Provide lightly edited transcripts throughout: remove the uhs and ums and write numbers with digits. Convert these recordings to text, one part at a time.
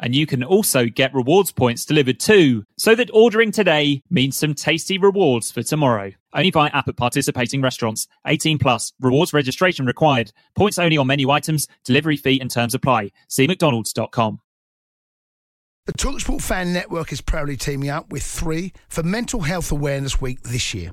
And you can also get rewards points delivered too, so that ordering today means some tasty rewards for tomorrow. Only via app at participating restaurants. 18 plus. Rewards registration required. Points only on menu items. Delivery fee and terms apply. See mcdonalds.com. The TalkSport Fan Network is proudly teaming up with 3 for Mental Health Awareness Week this year.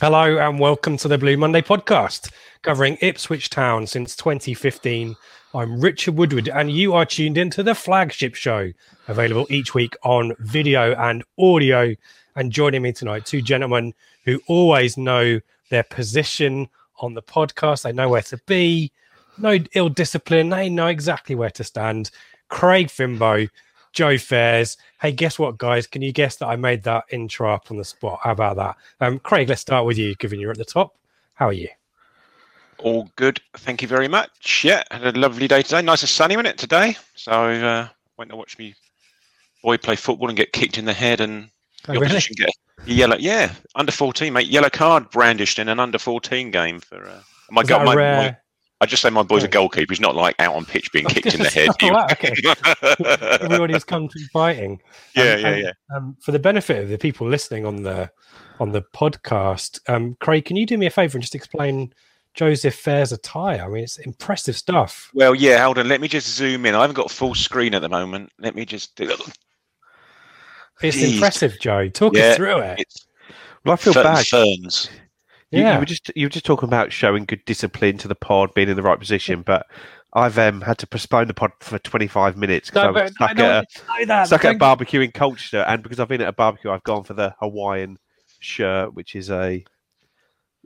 Hello and welcome to the Blue Monday podcast, covering Ipswich Town since 2015. I'm Richard Woodward and you are tuned in to the flagship show, available each week on video and audio. And joining me tonight, 2 gentlemen who always know their position on the podcast. They know where to be, no ill discipline. They know exactly where to stand. Craig Fimbo, Joe Fez. Hey, guess what, guys? Can you guess that I made that intro up on the spot? How about that? Craig, let's start with you, given you're at the top. How are you? All good. Thank you very much. Yeah, had a lovely day today. Nice and sunny, wasn't it, today? So I went to watch me boy play football and get kicked in the head and the opposition get yellow. Yeah, under 14, mate. Yellow card brandished in an under 14 game for my goal. I just say my boy's a goalkeeper. He's not like out on pitch being kicked in the head. Okay. Everybody's come to fighting. Yeah. For the benefit of the people listening on the podcast, Craig, can you do me a favour and just explain Joseph Fair's attire? I mean, it's impressive stuff. Well, yeah, hold on. Let me just zoom in. I haven't got full screen at the moment. Let me just do it. It's impressive, Joe. Talk us through it. Well, I feel bad. Ferns. Yeah, you were just talking about showing good discipline to the pod, being in the right position, but I've had to postpone the pod for 25 minutes because I was stuck at a barbecue in Colchester, and because I've been at a barbecue, I've gone for the Hawaiian shirt, which is a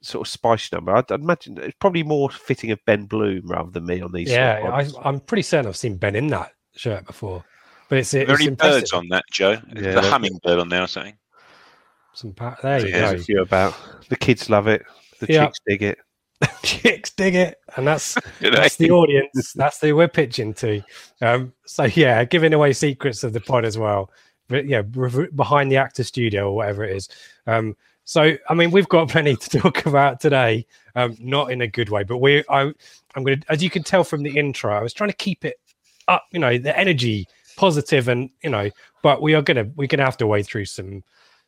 sort of spice number. I'd imagine it's probably more fitting of Ben Bloom rather than me on these. Yeah, I'm pretty certain I've seen Ben in that shirt before, but it's any birds on that, Joe? Yeah, the hummingbird on there, I'm saying. There's a few about. The kids love it. The chicks dig it. Chicks dig it, and that's the audience. That's who we're pitching to. So giving away secrets of the pod as well. But yeah, behind the actor studio or whatever it is. So I mean, we've got plenty to talk about today. Not in a good way, but I'm going to, as you can tell from the intro, I was trying to keep it up. You know, the energy positive, and you know, but we're gonna have to wade through some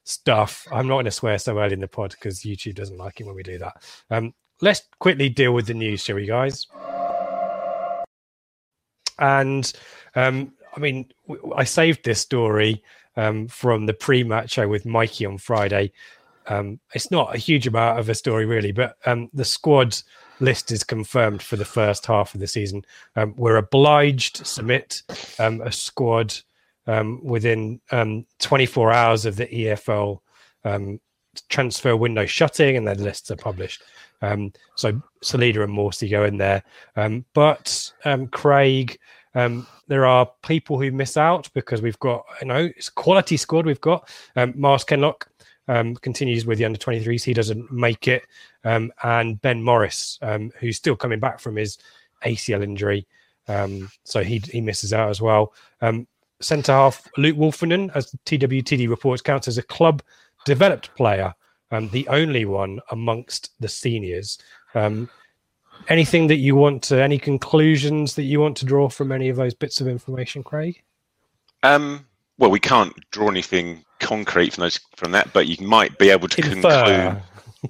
stuff. I'm not going to swear so early in the pod because YouTube doesn't like it when we do that. Let's quickly deal with the news, shall we, guys? And I saved this story from the pre-match show with Mikey on Friday. It's not a huge amount of a story really, but the squad list is confirmed for the first half of the season. We're obliged to submit a squad within 24 hours of the EFL transfer window shutting, and their lists are published. So Salida and Morsy go in there. But Craig, there are people who miss out because we've got, it's a quality squad we've got. Mars Kenlock continues with the under-23s. He doesn't make it. And Ben Morris, who's still coming back from his ACL injury. So he misses out as well. Centre half Luke Wolfenden, as TWTD reports, counts as a club developed player, the only one amongst the seniors. Anything that you want to, any conclusions that you want to draw from any of those bits of information, Craig? Well, we can't draw anything concrete from those, from that, but you might be able to conclude.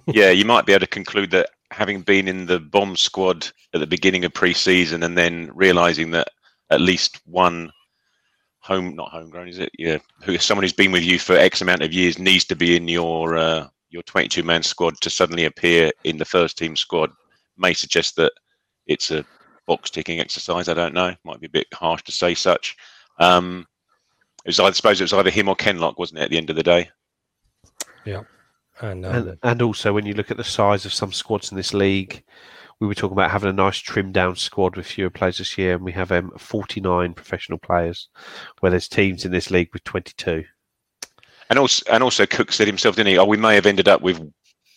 Yeah, you might be able to conclude that having been in the bomb squad at the beginning of pre-season and then realising that at least one someone who's been with you for X amount of years needs to be in your 22-man squad to suddenly appear in the first-team squad may suggest that it's a box-ticking exercise. I don't know. Might be a bit harsh to say such. I suppose it was either him or Kenlock, wasn't it, at the end of the day? Yeah. And also, when you look at the size of some squads in this league, we were talking about having a nice trimmed-down squad with fewer players this year, and we have 49 professional players, where there's teams in this league with 22. And also, Cook said himself, didn't he, we may have ended up with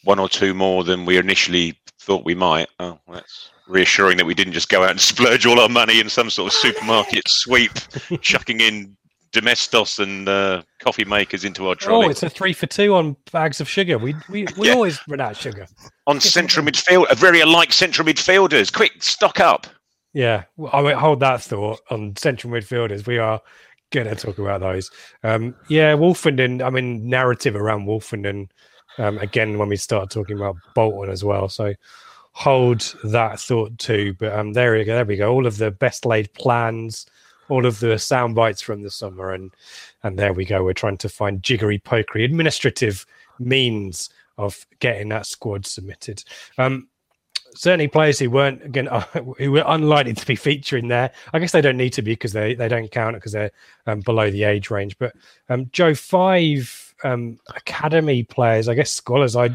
one or two more than we initially thought we might. Oh, well, that's reassuring that we didn't just go out and splurge all our money in some sort of supermarket sweep, chucking in Domestos and coffee makers into our trolley. Oh, it's a 3 for 2 on bags of sugar. We yeah. Always run out of sugar. On central midfield, very alike central midfielders. Quick, stock up. Yeah, I won't hold that thought on central midfielders. We are going to talk about those. Wolfenden, narrative around Wolfenden. Again, when we start talking about Bolton as well. So hold that thought too. But there we go. All of the best laid plans, all of the sound bites from the summer, and there we go. We're trying to find jiggery-pokery administrative means of getting that squad submitted. Certainly players who were unlikely to be featuring there. I guess they don't need to be because they don't count because they're below the age range. But Joe, 5 academy players, I guess scholars, I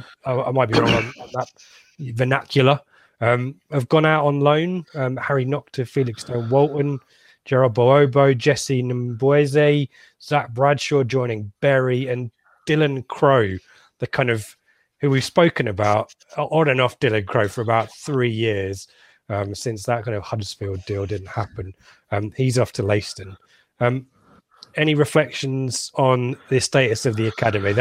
might be wrong on that vernacular, have gone out on loan. Harry Nocta, Felixstowe Walton, Gerard Boobo, Jesse Namboise, Zach Bradshaw joining Bury, and Dylan Crowe, the kind of who we've spoken about on and off Dylan Crowe for about 3 years since that kind of Huddersfield deal didn't happen. He's off to Leyston. Any reflections on the status of the academy?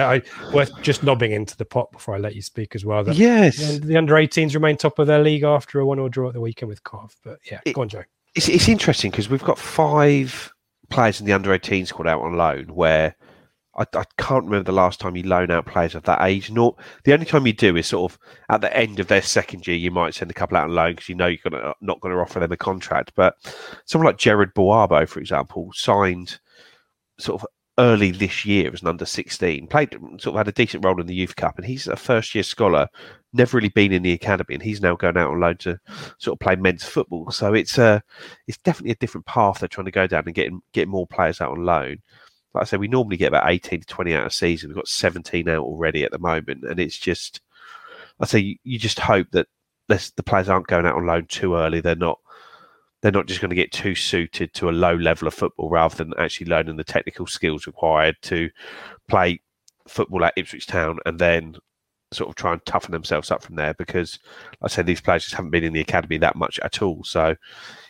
Worth just lobbing into the pot before I let you speak as well. Yes. The under-18s remain top of their league after a 1-1 draw at the weekend with Cov. But yeah, go on, Joe. It's interesting because we've got 5 players in the under-18s called out on loan, where I can't remember the last time you loan out players of that age. The only time you do is sort of at the end of their second year, you might send a couple out on loan because you know you're not going to offer them a contract. But someone like Gerard Boobo, for example, signed sort of early this year as an under-16, had a decent role in the Youth Cup, and he's a first-year scholar, never really been in the academy, and he's now going out on loan to sort of play men's football. So it's definitely a different path they're trying to go down and get more players out on loan. Like I said, we normally get about 18 to 20 out a season. We've got 17 out already at the moment, and it's just, I say, you just hope that the players aren't going out on loan too early. They're not just going to get too suited to a low level of football rather than actually learning the technical skills required to play football at Ipswich Town and then sort of try and toughen themselves up from there, because like I said, these players just haven't been in the academy that much at all. So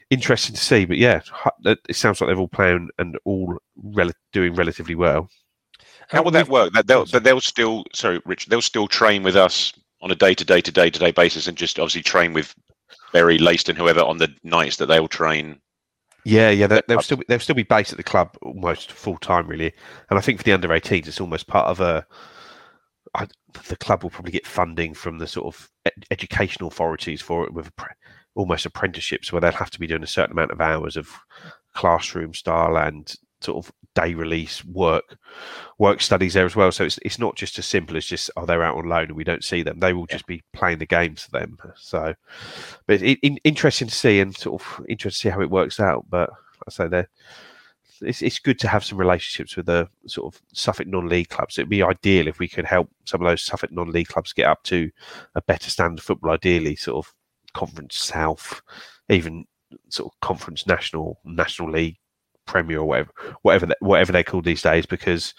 interesting to see, but yeah, it sounds like they're all playing and all doing relatively well. How will that work? They'll still train with us on a day-to-day basis and just obviously train with Bury, Leyston, whoever on the nights that they will train. Yeah, they'll still be based at the club almost full time, really. And I think for the under-18s, it's almost part of the club will probably get funding from the sort of educational authorities for it, with almost apprenticeships where they'll have to be doing a certain amount of hours of classroom style and sort of day release work studies there as well. So it's not just as simple as just, they're out on loan and we don't see them. They will just be playing the games for them. So, but it's interesting to see and sort of interesting to see how it works out. But I say it's good to have some relationships with the sort of Suffolk non-league clubs. It'd be ideal if we could help some of those Suffolk non-league clubs get up to a better standard of football, ideally sort of Conference South, even sort of Conference National League, Premier, or whatever they're called these days, because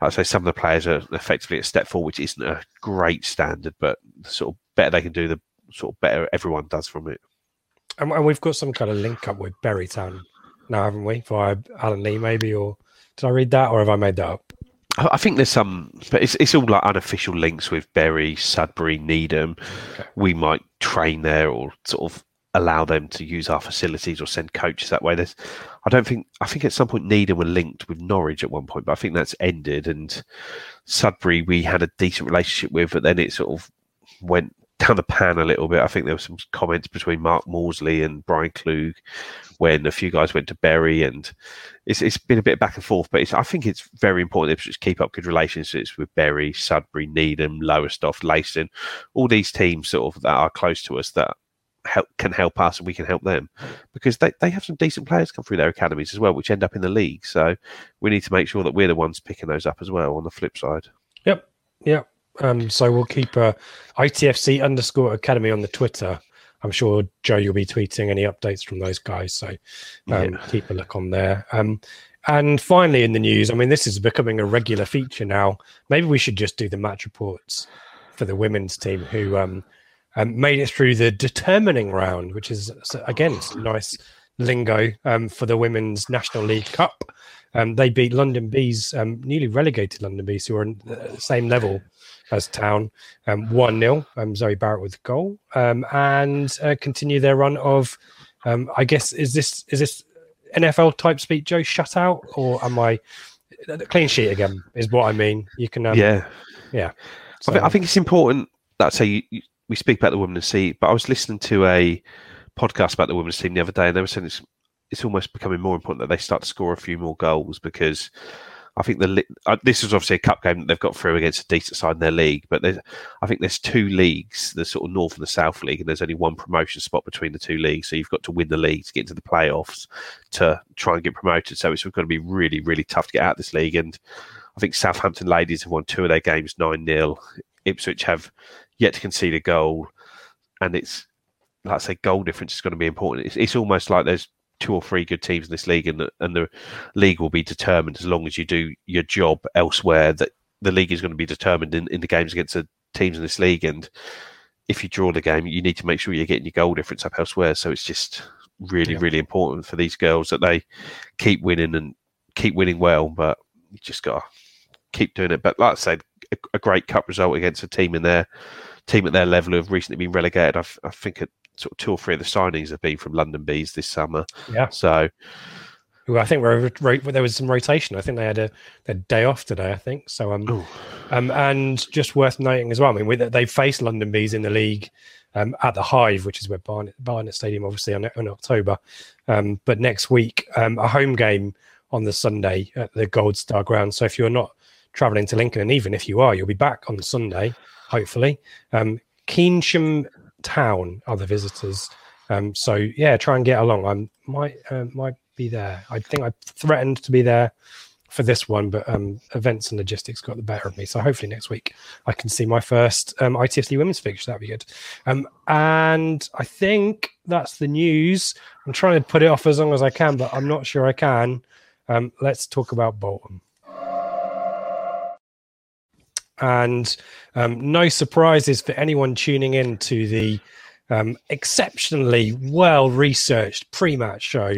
like I say, some of the players are effectively a step forward, which isn't a great standard, but the sort of better they can do, the sort of better everyone does from it. And we've got some kind of link up with Bury Town now, haven't we? Via Alan Lee, maybe, or did I read that, or have I made that up? I think there's some, but it's all like unofficial links with Bury, Sudbury, Needham. Okay. We might train there or sort of allow them to use our facilities or send coaches that way. I think at some point Needham were linked with Norwich at one point, but I think that's ended. And Sudbury, we had a decent relationship with, but then it sort of went down the pan a little bit. I think there were some comments between Mark Morsley and Brian Klug when a few guys went to Bury, and it's been a bit back and forth, but I think it's very important to just keep up good relationships with Bury, Sudbury, Needham, Lowestoft, Leyton, all these teams sort of that are close to us that can help us and we can help them, because they have some decent players come through their academies as well, which end up in the league. So we need to make sure that we're the ones picking those up as well on the flip side. Yep. Yeah. So we'll keep ITFC_academy on the Twitter. I'm sure, Joe, you'll be tweeting any updates from those guys. So keep a look on there. And finally, in the news, I mean, this is becoming a regular feature now. Maybe we should just do the match reports for the women's team who made it through the determining round, which is, again, it's nice lingo for the Women's National League Cup. They beat London Bees, newly relegated London Bees, who are on the same level as Town, 1-0, Zoe Barrett with the goal, and continue their run of, I guess, is this NFL type speak, Joe, shutout, or am I clean sheet again? Is what I mean. You can, yeah. So, I think it's important that we speak about the women's team, but I was listening to a podcast about the women's team the other day, and they were saying it's almost becoming more important that they start to score a few more goals, because I think this is obviously a cup game that they've got through against a decent side in their league, but I think there's two leagues, the sort of North and the South League, and there's only one promotion spot between the two leagues. So you've got to win the league to get into the playoffs to try and get promoted. So it's going to be really, really tough to get out of this league. And I think Southampton ladies have won two of their games 9-0. Ipswich have yet to concede a goal. And it's, like I say, goal difference is going to be important. It's almost like there's two or three good teams in this league, and the league will be determined as long as you do your job elsewhere. That the league is going to be determined in the games against the teams in this league, and if you draw the game, you need to make sure you're getting your goal difference up elsewhere. So it's just really, really important for these girls that they keep winning and keep winning well, but you just got to keep doing it. But like I said, a great cup result against a team at their level who have recently been relegated. I think sort of two or three of the signings have been from London Bees this summer. Yeah. So I think there was some rotation. I think they had a day off today, I think. So, and just worth noting as well, I mean, they faced London Bees in the league at the Hive, which is where Barnet Stadium, obviously, in October. But next week, a home game on the Sunday at the Gold Star Ground. So if you're not travelling to Lincoln, and even if you are, you'll be back on Sunday, hopefully. Keynsham Town are the visitors, so yeah, try and get along. I might be there. I think I threatened to be there for this one, but events and logistics got the better of me, so hopefully next week I can see my first ITFC women's fixture. That'd be good. And I think that's the news. I'm trying to put it off as long as I can, but I'm not sure I can. Let's talk about Bolton. And no surprises for anyone tuning in to the exceptionally well-researched pre-match show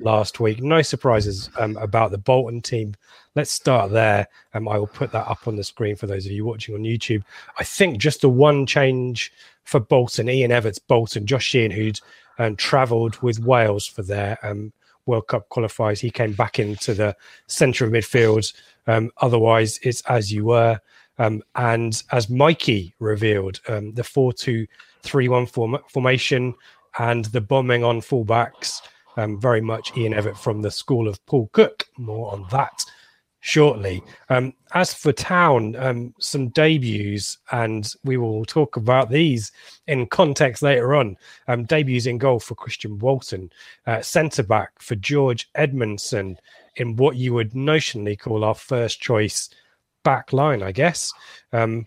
last week. No surprises about the Bolton team. Let's start there. I will put that up on the screen for those of you watching on YouTube. I think just the one change for Bolton, Ian Everts, Bolton, Josh Sheehan, who'd travelled with Wales for their World Cup qualifiers. He came back into the centre of midfield. Otherwise, it's as you were. And as Mikey revealed, the 4-2-3-1 formation and the bombing on fullbacks, very much Ian Everett from the school of Paul Cook. More on that shortly. As for Town, some debuts, and we will talk about these in context later on. Debuts in goal for Christian Walton, centre-back for George Edmondson in what you would notionally call our first choice back line, I guess. And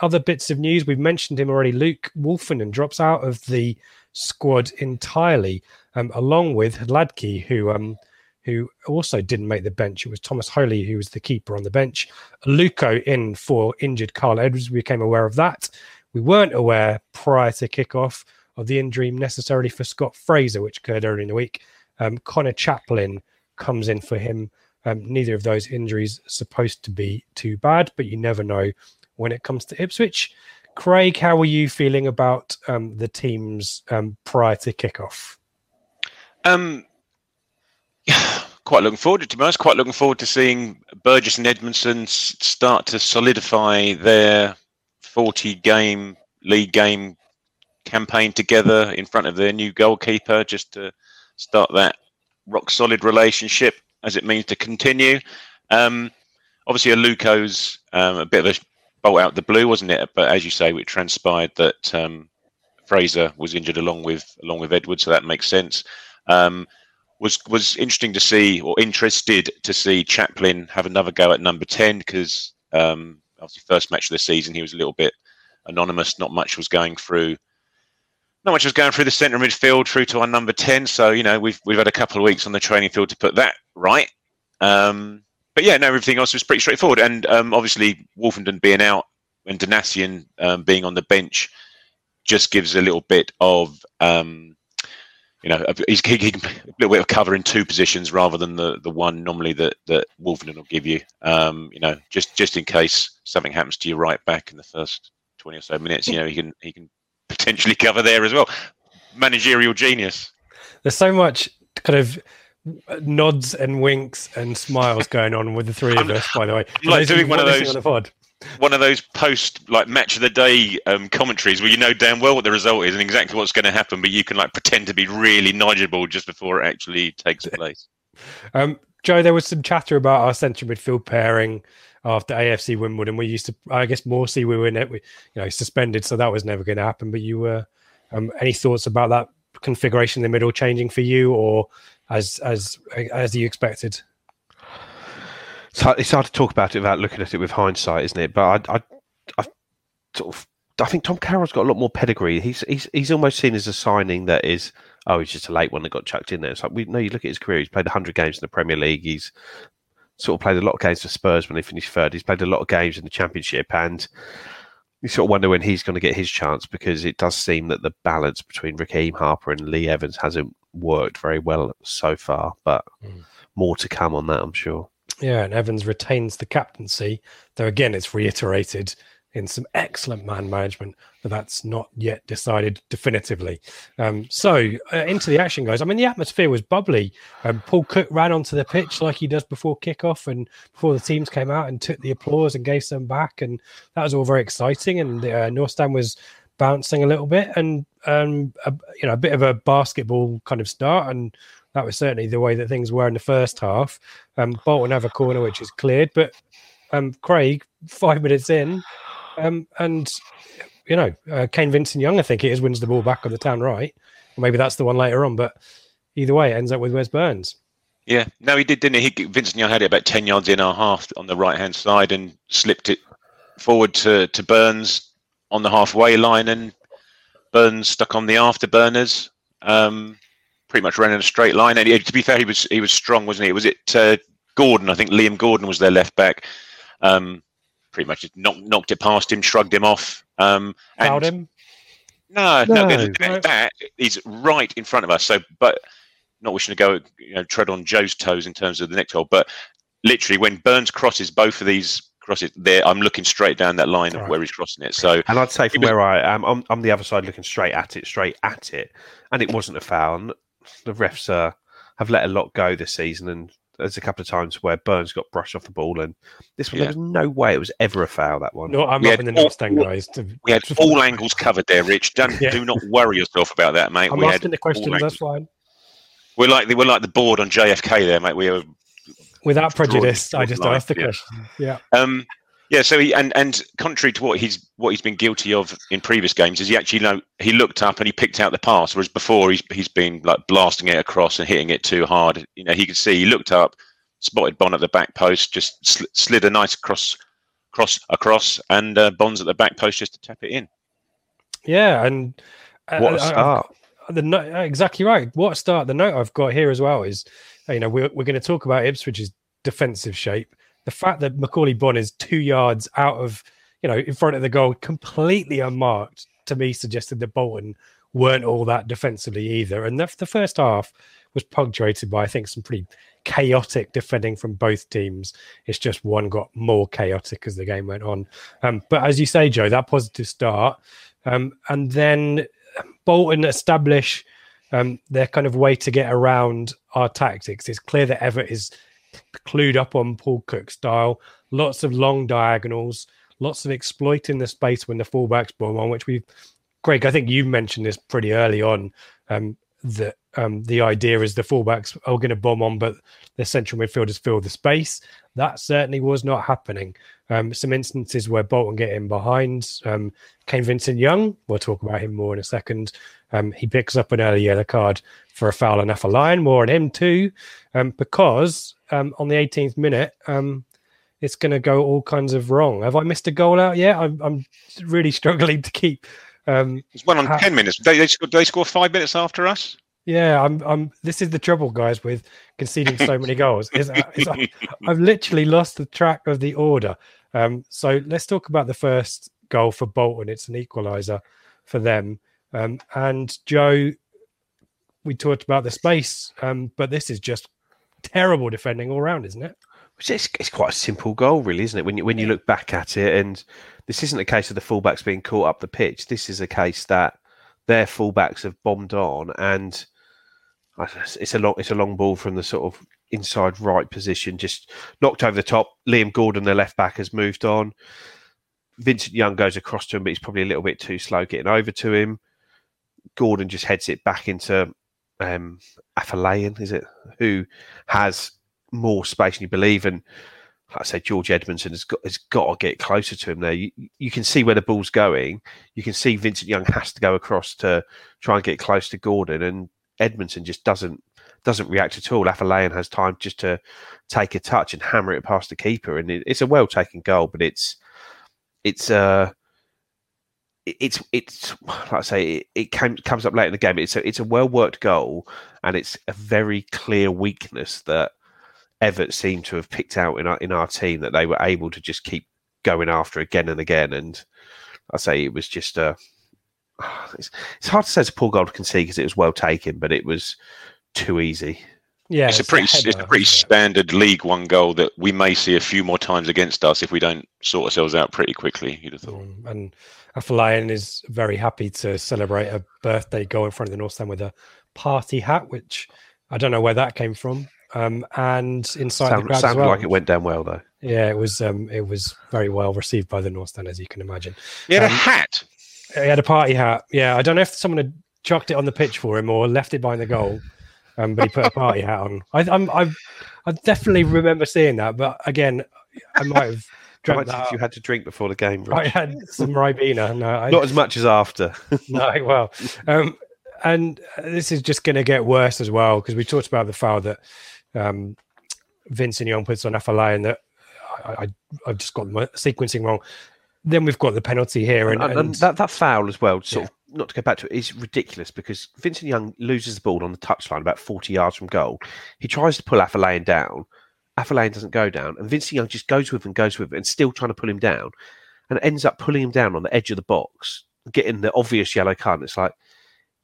other bits of news, we've mentioned him already. Luke Wolfenden drops out of the squad entirely, along with Hladki, who also didn't make the bench. It was Thomas Holy who was the keeper on the bench. Luco in for injured Carl Edwards. We became aware of that. We weren't aware prior to kickoff of the injury necessarily for Scott Fraser, which occurred earlier in the week. Connor Chaplin comes in for him. Neither of those injuries are supposed to be too bad, but you never know when it comes to Ipswich. Craig, how are you feeling about the teams prior to kickoff? Quite looking forward to most. Quite looking forward to seeing Burgess and Edmondson start to solidify their 40-game league game campaign together in front of their new goalkeeper, just to start that rock-solid relationship as it means to continue. Obviously, Aluko's a bit of a bolt out the blue, wasn't it? But as you say, it transpired that Fraser was injured along with Edward, so that makes sense. Was interesting to see, or interested to see, Chaplin have another go at number 10, because obviously first match of the season he was a little bit anonymous. Not much was going through the centre midfield through to our number 10. So, you know, we've had a couple of weeks on the training field to put that right. But yeah, no, everything else was pretty straightforward. And obviously Wolfenden being out and Donacien being on the bench just gives a little bit of a little bit of cover in two positions rather than the one normally that Wolfenden will give you. Just in case something happens to your right back in the first 20 or so minutes, you know, he can potentially cover there as well. Managerial genius. There's so much kind of nods and winks and smiles going on with the three of us, by the way. Like doing one of those post like match of the day commentaries where you know damn well what the result is and exactly what's going to happen, but you can like pretend to be really knowledgeable just before it actually takes place. Joe, there was some chatter about our central midfield pairing after AFC Wimbledon. We used to, I guess, Morsy, we were in it, suspended, so that was never going to happen. But you were, any thoughts about that configuration in the middle changing for you, or as you expected? It's hard to talk about it without looking at it with hindsight, isn't it? But I think Tom Carroll's got a lot more pedigree. He's almost seen as a signing that is, oh, he's just a late one that got chucked in there. It's like, you look at his career. He's played 100 games in the Premier League. He's sort of played a lot of games for Spurs when they finished third. He's played a lot of games in the Championship, and you sort of wonder when he's going to get his chance, because it does seem that the balance between Raheem Harper and Lee Evans hasn't worked very well so far. But more to come on that, I'm sure. Yeah, and Evans retains the captaincy, though again, it's reiterated in some excellent man management that that's not yet decided definitively. So into the action, guys. I mean, the atmosphere was bubbly. Paul Cook ran onto the pitch like he does before kickoff and before the teams came out and took the applause and gave some back, and that was all very exciting. And the North Stand was bouncing a little bit, and a bit of a basketball kind of start, and that was certainly the way that things were in the first half. Bolton have a corner which is cleared, but Craig, 5 minutes in, Kane Vincent Young, I think it is, wins the ball back on the town right. Maybe that's the one later on, but either way, it ends up with Wes Burns. Yeah, no, he did, didn't he? Vincent Young had it about 10 yards in our half on the right hand side and slipped it forward to Burns on the halfway line, and Burns stuck on the afterburners. Pretty much ran in a straight line, and to be fair, he was strong, wasn't he? Was it Gordon? I think Liam Gordon was their left back. Pretty much just knocked it past him, shrugged him off. Fouled him? No. That is right in front of us. So, but not wishing to go tread on Joe's toes in terms of the next goal, but literally when Burns crosses both of these crosses, there I'm looking straight down that line of where he's crossing it. So, and I'd say where I am, I'm the other side looking straight at it, and it wasn't a foul. And the refs have let a lot go this season, and there's a couple of times where Burns got brushed off the ball, and this one, there was no way it was ever a foul, that one. No, I'm up in the North Stand, guys. We had all angles covered there, Rich. Do not worry yourself about that, mate. I'm asking the questions, that's fine. We're like the board on JFK there, mate. We are without prejudice. I just asked the question. Yeah. So he, and contrary to what he's been guilty of in previous games, is he actually he looked up and he picked out the pass, whereas before he's been like blasting it across and hitting it too hard. He could see, he looked up, spotted Bonne at the back post, just slid a nice cross across, and Bonne's at the back post just to tap it in. Yeah, and what a start! Exactly right. What a start! The note I've got here as well is, we're going to talk about Ipswich's defensive shape. The fact that Macauley Bonne is 2 yards out of, in front of the goal, completely unmarked, to me suggested that Bolton weren't all that defensively either. And the first half was punctuated by, I think, some pretty chaotic defending from both teams. It's just one got more chaotic as the game went on. But as you say, Joe, that positive start. And then Bolton establish their kind of way to get around our tactics. It's clear that Everett is clued up on Paul Cook's style. Lots of long diagonals, lots of exploiting the space when the fullbacks bomb on, which we've, Craig, I think you mentioned this pretty early on, that the idea is the fullbacks are going to bomb on, but the central midfielders fill the space. That certainly was not happening. Some instances where Bolton get in behind. Kane Vincent Young, we'll talk about him more in a second. He picks up an early yellow card for a foul on Afolayan, more on him too, because on the 18th minute, it's going to go all kinds of wrong. Have I missed a goal out yet? I'm really struggling to keep... It's one on 10 minutes. They score 5 minutes after us. Yeah, this is the trouble, guys, with conceding so many goals. I've literally lost the track of the order. So let's talk about the first goal for Bolton. It's an equaliser for them. And Joe, we talked about the space, but this is just terrible defending all round, isn't it? It's quite a simple goal, really, isn't it? When you look back at it, and this isn't a case of the fullbacks being caught up the pitch. This is a case that their fullbacks have bombed on, and it's a long ball from the sort of inside right position, just knocked over the top. Liam Gordon, their left back, has moved on. Vincent Young goes across to him, but he's probably a little bit too slow getting over to him. Gordon just heads it back into Afolayan, is it? Who has more space than you believe, and like I say, George Edmondson has got to get closer to him there. You can see where the ball's going. You can see Vincent Young has to go across to try and get close to Gordon, and Edmondson just doesn't react at all. Afolayan has time just to take a touch and hammer it past the keeper, and it's a well taken goal, but it's like I say, it comes up late in the game. It's a well worked goal, and it's a very clear weakness that Everett seemed to have picked out in our team, that they were able to just keep going after again and again. And I say it was just it's hard to say it's a poor goal to concede because it was well taken, but it was too easy. Yeah, it's a pretty standard League One goal that we may see a few more times against us if we don't sort ourselves out pretty quickly, you'd have thought. And Afolayan is very happy to celebrate a birthday goal in front of the North Stand with a party hat, which I don't know where that came from. And inside the crowd as well. Sounded like it went down well, though. Yeah, it was very well received by the North Stand, as you can imagine. He had a hat. He had a party hat. Yeah, I don't know if someone had chucked it on the pitch for him or left it behind the goal, but he put a party hat on. I definitely remember seeing that, but again, I might have dreamt that. If you had to drink before the game, Rich. I had some Ribena. Not as much as after. No, well. And this is just going to get worse as well, because we talked about the foul that Vincent Young puts on Afolayan, and that I've just got the sequencing wrong. Then we've got the penalty here, and that foul as well. Sort of not to go back to it, is ridiculous, because Vincent Young loses the ball on the touchline about 40 yards from goal. He tries to pull Afolayan down. Afolayan doesn't go down, and Vincent Young just goes with him, and still trying to pull him down, and ends up pulling him down on the edge of the box, getting the obvious yellow card. And it's like,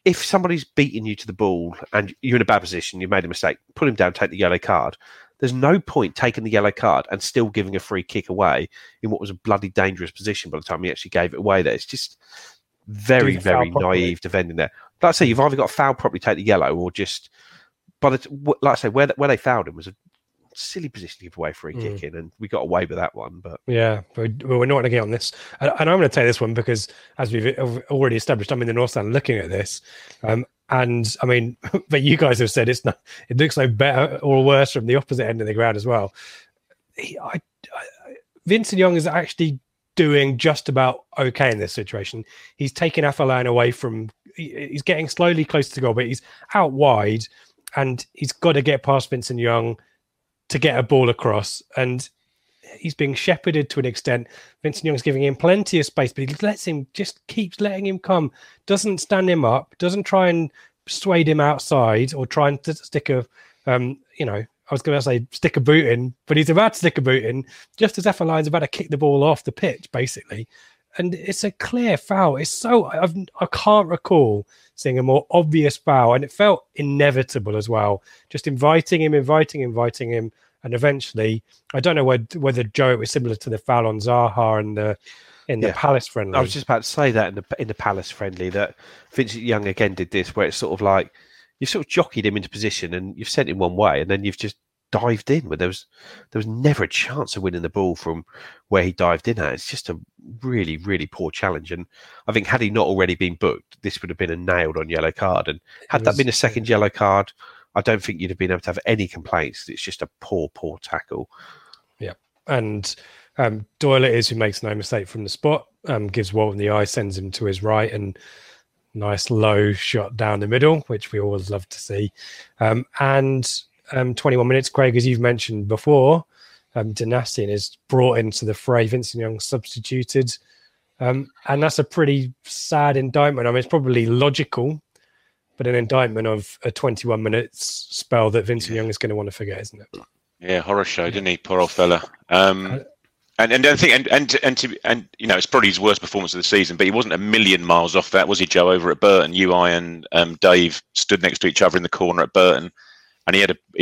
if somebody's beating you to the ball and you're in a bad position, you've made a mistake, pull him down, take the yellow card. There's no point taking the yellow card and still giving a free kick away in what was a bloody dangerous position by the time he actually gave it away there. It's just very, very naive defending there. Like I say, you've either got to foul properly, take the yellow, or just... like I say, where they fouled him was a silly position to give away free kicking, and we got away with that one. But yeah, but we're not going to get on this, and I'm going to take this one because, as we've already established, I'm in the North Stand looking at this, and I mean, but you guys have said it looks no better or worse from the opposite end of the ground as well. Vincent Young is actually doing just about okay in this situation. He's taking Afolayan away from. He's getting slowly closer to goal, but he's out wide, and he's got to get past Vincent Young to get a ball across, and he's being shepherded to an extent. Vincent Young's giving him plenty of space, but he just keeps letting him come, doesn't stand him up, doesn't try and sway him outside or try and stick a, I was going to say stick a boot in, but he's about to stick a boot in just as Afolayan's about to kick the ball off the pitch, basically. and it's a clear foul. It's so I can't recall seeing a more obvious foul, and it felt inevitable as well. Just inviting him, and eventually, I don't know whether Joe, it was similar to the foul on Zaha and the. In the Palace friendly. I was just about to say that in the Palace friendly, that Vincent Young again did this, where it's sort of like you've sort of jockeyed him into position and you've sent him one way, and then you've just dived in where there was never a chance of winning the ball from where he dived in at. It's just a really, really poor challenge. And I think had he not already been booked, this would have been a nailed on yellow card. And had that been a second yellow card, I don't think you'd have been able to have any complaints. It's just a poor, poor tackle. Yeah. And Doyle it is who makes no mistake from the spot, gives Walton the eye, sends him to his right, and nice low shot down the middle, which we always love to see. 21 minutes, Craig, as you've mentioned before, Donacien is brought into the fray, Vincent Young substituted, and that's a pretty sad indictment. I mean, it's probably logical, but an indictment of a 21 minutes spell that Vincent Young is going to want to forget, isn't it? Yeah, horror show, didn't he? Poor old fella. And you know, it's probably his worst performance of the season, but he wasn't a million miles off that, was he, Joe? Over at Burton, you, I, and Dave stood next to each other in the corner at Burton, and he had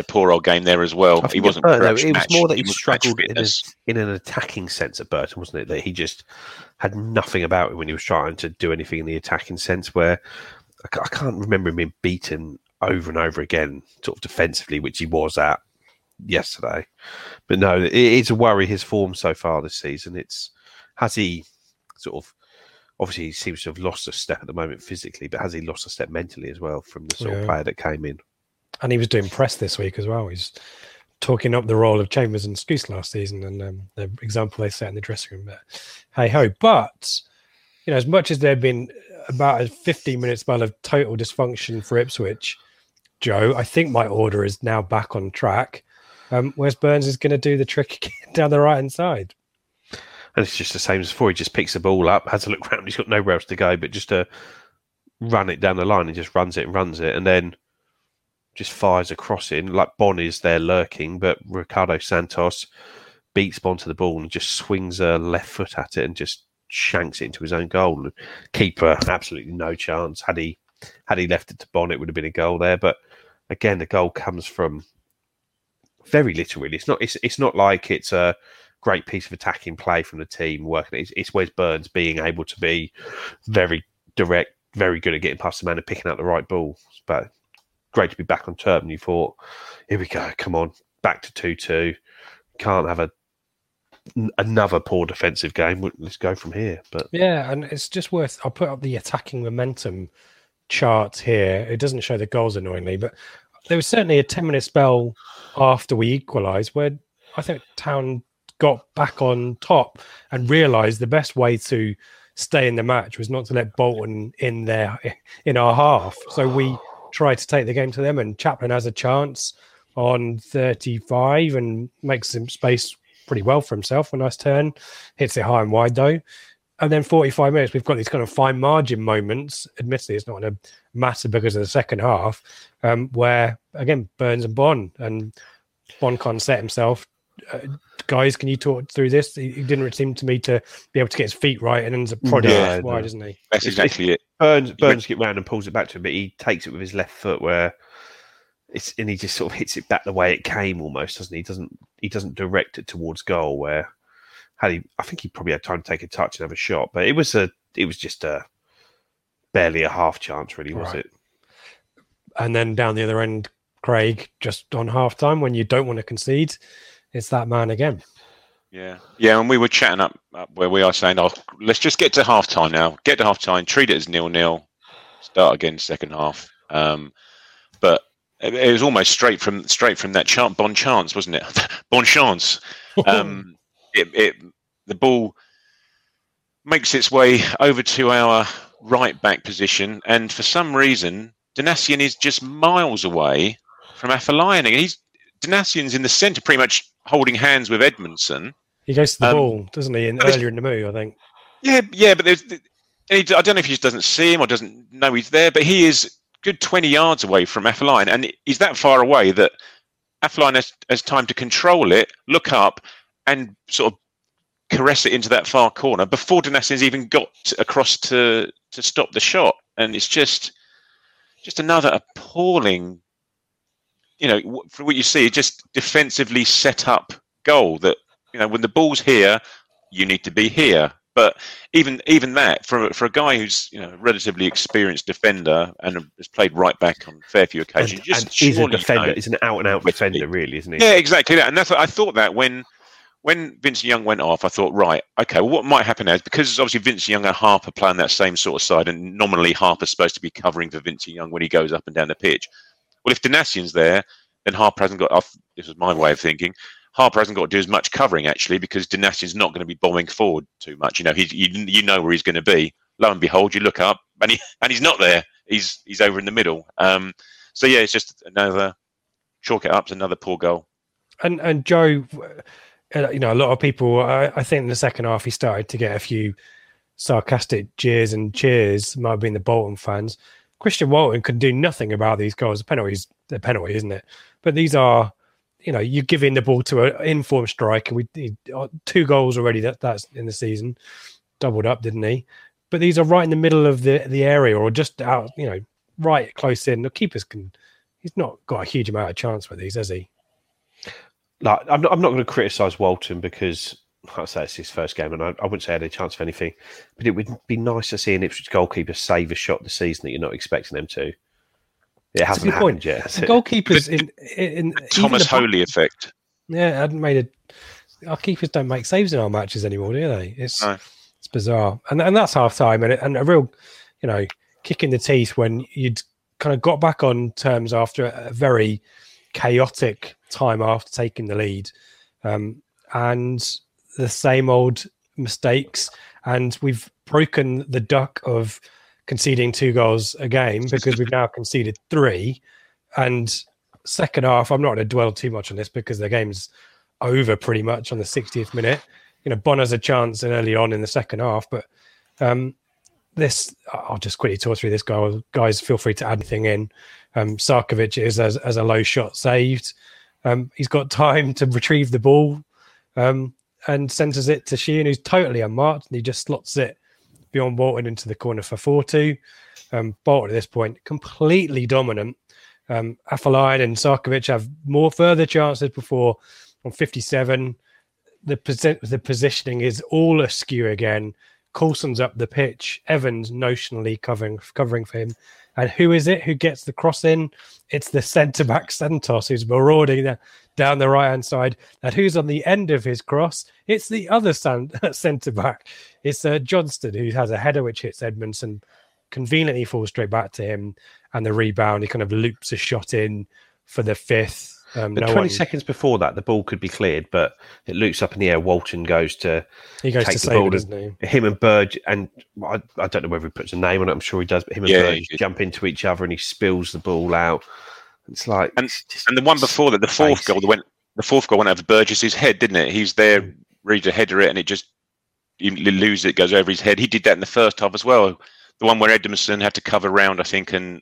a poor old game there as well. He wasn't. It was more that he struggled in an attacking sense at Burton, wasn't it? That he just had nothing about him when he was trying to do anything in the attacking sense. Where I can't remember him being beaten over and over again, sort of defensively, which he was at yesterday. But no, it is a worry, his form so far this season. Obviously he seems to have lost a step at the moment physically, but has he lost a step mentally as well from the sort of player that came in? And he was doing press this week as well. He's talking up the role of Chambers and Skuse last season and the example they set in the dressing room. Hey-ho. But, you know, as much as there have been about a 15-minute spell of total dysfunction for Ipswich, Joe, I think my order is now back on track. Wes Burns is going to do the trick down the right-hand side. And it's just the same as before. He just picks the ball up, has a look round. He's got nowhere else to go but just to run it down the line. He just runs it, and then just fires a cross in. Like, Bonne is there lurking, but Ricardo Santos beats Bonne to the ball and just swings a left foot at it and just shanks it into his own goal. Keeper, absolutely no chance. Had he left it to Bonne, it would have been a goal there. But again, the goal comes from very little, really. It's not like it's a great piece of attacking play from the team working. It's Wes Burns being able to be very direct, very good at getting past the man and picking out the right ball. But great to be back on turf. And you thought, here we go, come on, back to 2-2. Can't have another poor defensive game. Let's go from here. But yeah, and it's just worth. I'll put up the attacking momentum chart here. It doesn't show the goals, annoyingly, but there was certainly a 10-minute spell after we equalised where I think Town got back on top and realised the best way to stay in the match was not to let Bolton in our half. So we tried to take the game to them, and Chaplin has a chance on 35 and makes some space pretty well for himself. A nice turn, hits it high and wide though. And then 45 minutes, we've got these kind of fine margin moments. Admittedly, it's not going to matter because of the second half, where, again, Burns and Bonne can't set himself. Guys, can you talk through this? He didn't seem to me to be able to get his feet right and ends up prodding wide, doesn't he? That's exactly it. Burns gets round and pulls it back to him, but he takes it with his left foot where... And he just sort of hits it back the way it came almost, doesn't he? He doesn't direct it towards goal where... I think he probably had time to take a touch and have a shot, but it was just barely a half chance, really, was it? And then down the other end, Craig, just on half time when you don't want to concede, it's that man again. Yeah, and we were chatting up where we are saying, let's just get to half time now. Get to half time, treat it as 0-0, start again second half. But it was almost straight from that Bonne chance, wasn't it? Bonne chance. The ball makes its way over to our right back position, and for some reason, Donacien is just miles away from Afolayan. Donacien's in the centre, pretty much holding hands with Edmondson. He goes to the ball, doesn't he? Earlier in the move, I think. Yeah, but I don't know if he just doesn't see him or doesn't know he's there, but he is a good 20 yards away from Afolayan, and he's that far away that Afolayan has time to control it, look up, and sort of caress it into that far corner before Donacien's even got across to stop the shot. And it's just another appalling, you know, for what you see, just defensively set up goal that, you know, when the ball's here, you need to be here. But even that, for a guy who's, you know, a relatively experienced defender and has played right back on a fair few occasions, and he's a defender, he's an out and out defender, really, isn't he? Yeah, exactly that. And that's I thought that when Vincent Young went off, I thought, right, okay, well, what might happen now is because obviously Vincent Young and Harper play on that same sort of side, and nominally Harper's supposed to be covering for Vincent Young when he goes up and down the pitch. Well, if Donacien's there, then Harper hasn't got. This was my way of thinking. Harper hasn't got to do as much covering, actually, because Donacien's not going to be bombing forward too much. You know, you know where he's going to be. Lo and behold, you look up, and he's not there. He's over in the middle. So yeah, it's just another chalk it up to another poor goal. And Joe, you know, a lot of people. I think in the second half he started to get a few sarcastic jeers and cheers. Might have been the Bolton fans. Christian Walton can do nothing about these goals. The penalties, they're penalty, isn't it? But these are. You know, you're giving the ball to an in-form striker. We need 2 goals already. That's in the season, doubled up, didn't he? But these are right in the middle of the area, or just out. You know, right close in. The keepers can. He's not got a huge amount of chance with these, has he? Like, I'm not going to criticise Walton because I'd say it's his first game, and I wouldn't say I had a chance of anything. But it would be nice to see an Ipswich goalkeeper save a shot this season that you're not expecting them to. It hasn't happened yet. Has it? Goalkeepers in Thomas Holy effect. Yeah, our keepers don't make saves in our matches anymore, do they? It's bizarre, and that's half time, and a real, you know, kick in the teeth when you'd kind of got back on terms after a very chaotic time after taking the lead, and the same old mistakes, and we've broken the duck of conceding 2 goals a game because we've now conceded 3. And second half, I'm not going to dwell too much on this because the game's over pretty much on the 60th minute. You know, Bonne has a chance early on in the second half, but I'll just quickly talk through this goal. Guys, feel free to add anything in. Sarkovic is as a low shot saved. He's got time to retrieve the ball and centres it to Sheehan, who's totally unmarked, and he just slots it beyond Bolton into the corner for 4-2. Bolton at this point completely dominant. Afolayan and Sarkovic have more further chances before on 57. The positioning is all askew again. Coulson's up the pitch. Evans notionally covering for him. And who is it who gets the cross in? It's the centre-back Santos, who's marauding down the right-hand side. And who's on the end of his cross? It's the other centre-back. It's Johnston, who has a header which hits Edmondson, conveniently falls straight back to him. And the rebound, he kind of loops a shot in for the 5th. But no 20 seconds before that, the ball could be cleared, but it loops up in the air. Walton goes to save the ball, doesn't he? Him and Burgess, and I don't know whether he puts a name on it. I'm sure he does, but him and Burgess jump into each other, and he spills the ball out. It's like and the one before that, the fourth goal went over Burgess's head, didn't it? He's there ready to header it, and it just he loses it, goes over his head. He did that in the first half as well. The one where Edmondson had to cover round, I think, and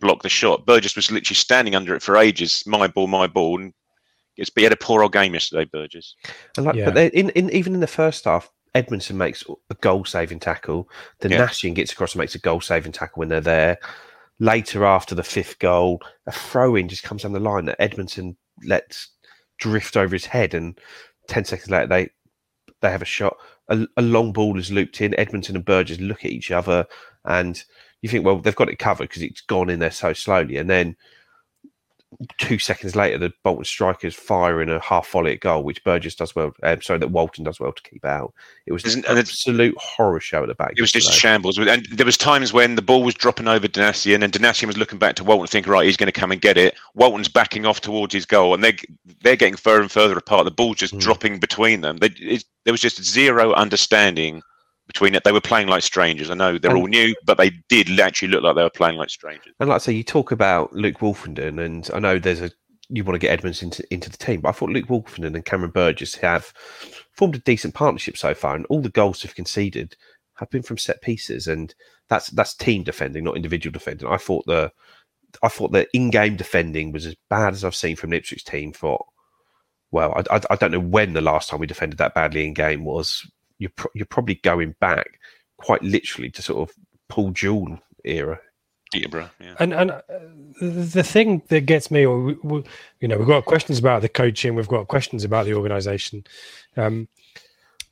block the shot. Burgess was literally standing under it for ages. My ball, and he had a poor old game yesterday, Burgess. And but even in the first half, Edmondson makes a goal-saving tackle. Then Donacien gets across and makes a goal-saving tackle when they're there. Later, after the 5th goal, a throw-in just comes down the line that Edmondson lets drift over his head, and 10 seconds later they have a shot. A long ball is looped in. Edmondson and Burgess look at each other, and you think, well, they've got it covered because it's gone in there so slowly. And then 2 seconds later, the Bolton strikers fire in a half volley at goal, which Walton does well to keep out. It was an absolute horror show at the back. It was just shambles. And there was times when the ball was dropping over Donacien, and Donacien was looking back to Walton, thinking, right, he's going to come and get it. Walton's backing off towards his goal, and they're getting further and further apart. The ball's just dropping between them. There was just zero understanding between it. They were playing like strangers. I know they're all new, but they did actually look like they were playing like strangers. And like I say, you talk about Luke Wolfenden, and I know you want to get Edmondson into the team, but I thought Luke Wolfenden and Cameron Burgess have formed a decent partnership so far, and all the goals they've conceded have been from set pieces, and that's team defending, not individual defending. I thought the in-game defending was as bad as I've seen from an Ipswich team for well, I don't know when the last time we defended that badly in game was. You're probably going back quite literally to sort of Paul Jewell era. Yeah. And the thing that gets me, or we, you know, we've got questions about the coaching, we've got questions about the organisation,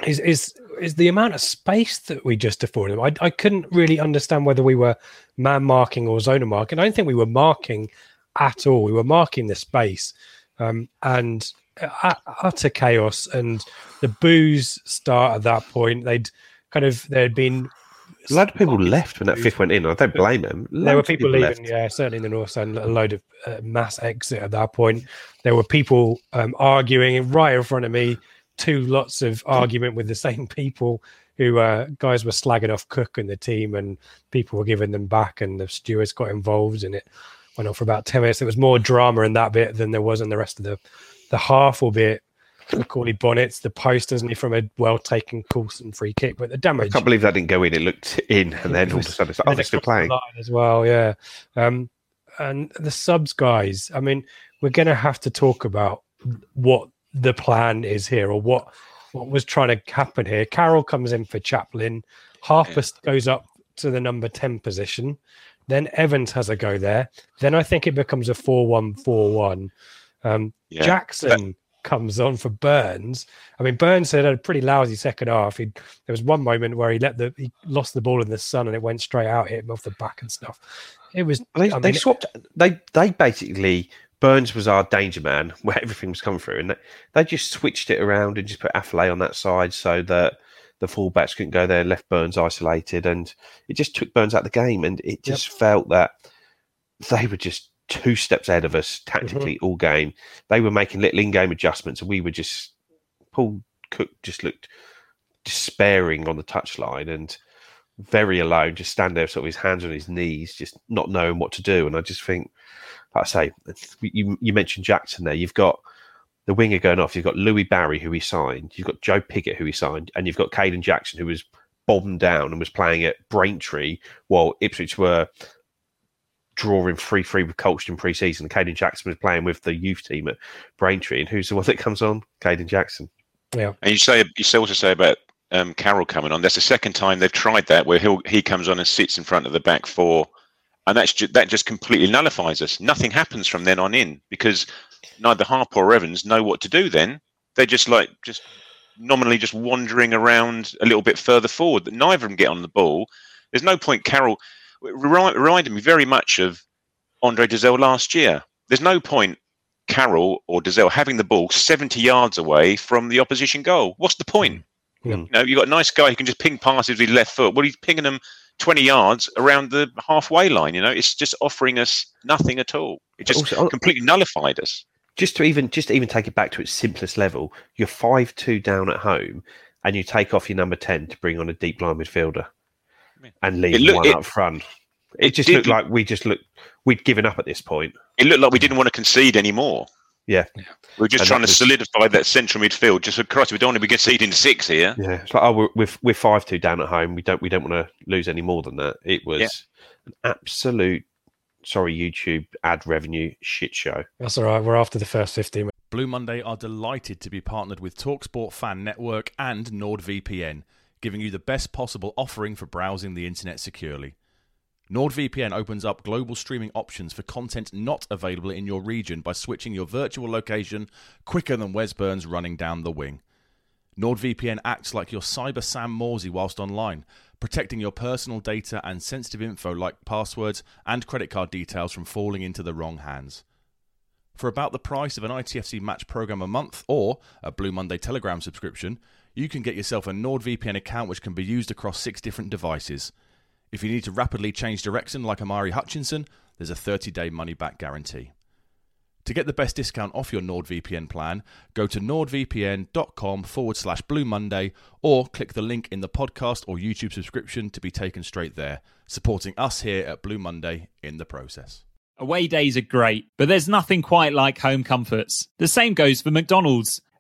is the amount of space that we just afforded them. I couldn't really understand whether we were man marking or zona marking. I don't think we were marking at all. We were marking the space, and utter chaos. And the boos start at that point. There'd been a lot of people left when that fifth went in. I don't blame them. There were people leaving, yeah, certainly in the North End. A load of mass exit at that point. There were people arguing right in front of me. Two lots of argument with the same people who guys were slagging off Cook and the team, and people were giving them back, and the stewards got involved, and it went on for about 10 minutes. There was more drama in that bit than there was in the rest of the half, albeit Macauley Bonnett's the post, doesn't he, from a well-taken Coulson free kick, but the damage... I can't believe that didn't go in. It looked in, and then all of a sudden it's like, oh, they're still playing. As well, yeah. And the subs guys, I mean, we're going to have to talk about what the plan is here, or what was trying to happen here. Carroll comes in for Chaplin. Harper goes up to the number 10 position. Then Evans has a go there. Then I think it becomes a 4-1-4-1. Jackson... comes on for Burns. I mean, Burns had a pretty lousy second half. There was one moment where he lost the ball in the sun and it went straight out, hit him off the back and stuff. It was they swapped. They basically, Burns was our danger man where everything was coming through, and they just switched it around and just put Afolayan on that side so that the fullbacks couldn't go there, left Burns isolated, and it just took Burns out of the game. And it just felt that they were just two steps ahead of us tactically all game. They were making little in-game adjustments, and we were just... Paul Cook just looked despairing on the touchline and very alone, just standing there, sort of his hands on his knees, just not knowing what to do. And I just think, like I say, you mentioned Jackson there. You've got the winger going off. You've got Louis Barry, who he signed. You've got Joe Piggott, who he signed. And you've got Caden Jackson, who was bombed down and was playing at Braintree while Ipswich were... drawing 3-3 with Colston pre-season. Caden Jackson was playing with the youth team at Braintree, and who's the one that comes on? Caden Jackson. Yeah, and you also say about Carroll coming on. That's the second time they've tried that, where he comes on and sits in front of the back four, and that just completely nullifies us. Nothing happens from then on in because neither Harper or Evans know what to do. Then they're just nominally just wandering around a little bit further forward. Neither of them get on the ball. There's no point. Carroll. It reminded me very much of Andre Dizelle last year. There's no point Carroll or Dizelle having the ball 70 yards away from the opposition goal. What's the point? Mm. You know, you've got a nice guy who can just ping passes with his left foot. Well, he's pinging them 20 yards around the halfway line. You know, it's just offering us nothing at all. It just completely nullified us. Just to even take it back to its simplest level, you're 5-2 down at home, and you take off your number 10 to bring on a deep line midfielder and leave one up front. It just looked like we'd given up at this point. It looked like we didn't want to concede anymore. Yeah. We were just trying to solidify that central midfield. Just for Christ, we don't want to be conceding 6 here. Yeah. It's like, we're 5-2 down at home. We don't want to lose any more than that. It was an absolute, sorry, YouTube ad revenue shit show. That's all right. We're after the first 15 minutes. Blue Monday are delighted to be partnered with TalkSport Fan Network and NordVPN, giving you the best possible offering for browsing the internet securely. NordVPN opens up global streaming options for content not available in your region by switching your virtual location quicker than Wes Burns running down the wing. NordVPN acts like your cyber Sam Morsy whilst online, protecting your personal data and sensitive info like passwords and credit card details from falling into the wrong hands. For about the price of an ITFC match programme a month or a Blue Monday Telegram subscription, you can get yourself a NordVPN account which can be used across 6 different devices. If you need to rapidly change direction like Amari Hutchinson, there's a 30-day money-back guarantee. To get the best discount off your NordVPN plan, go to nordvpn.com/Blue Monday or click the link in the podcast or YouTube subscription to be taken straight there, supporting us here at Blue Monday in the process. Away days are great, but there's nothing quite like home comforts. The same goes for McDonald's.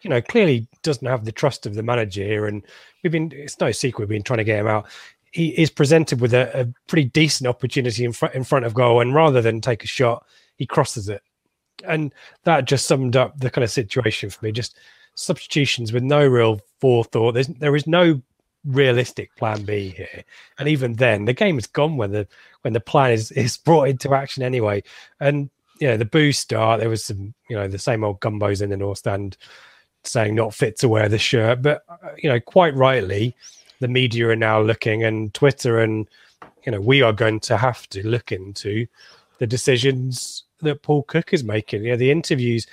you know, clearly doesn't have the trust of the manager here. And it's no secret, we've been trying to get him out. He is presented with a pretty decent opportunity in front of goal. And rather than take a shot, he crosses it. And that just summed up the kind of situation for me. Just substitutions with no real forethought. There is no realistic plan B here. And even then, the game is gone when the plan is brought into action anyway. And, you know, the boo start, there was some, you know, the same old gumbos in the North Stand saying not fit to wear the shirt. But, you know, quite rightly, the media are now looking, and Twitter, and, you know, we are going to have to look into the decisions that Paul Cook is making. You know, the interviews,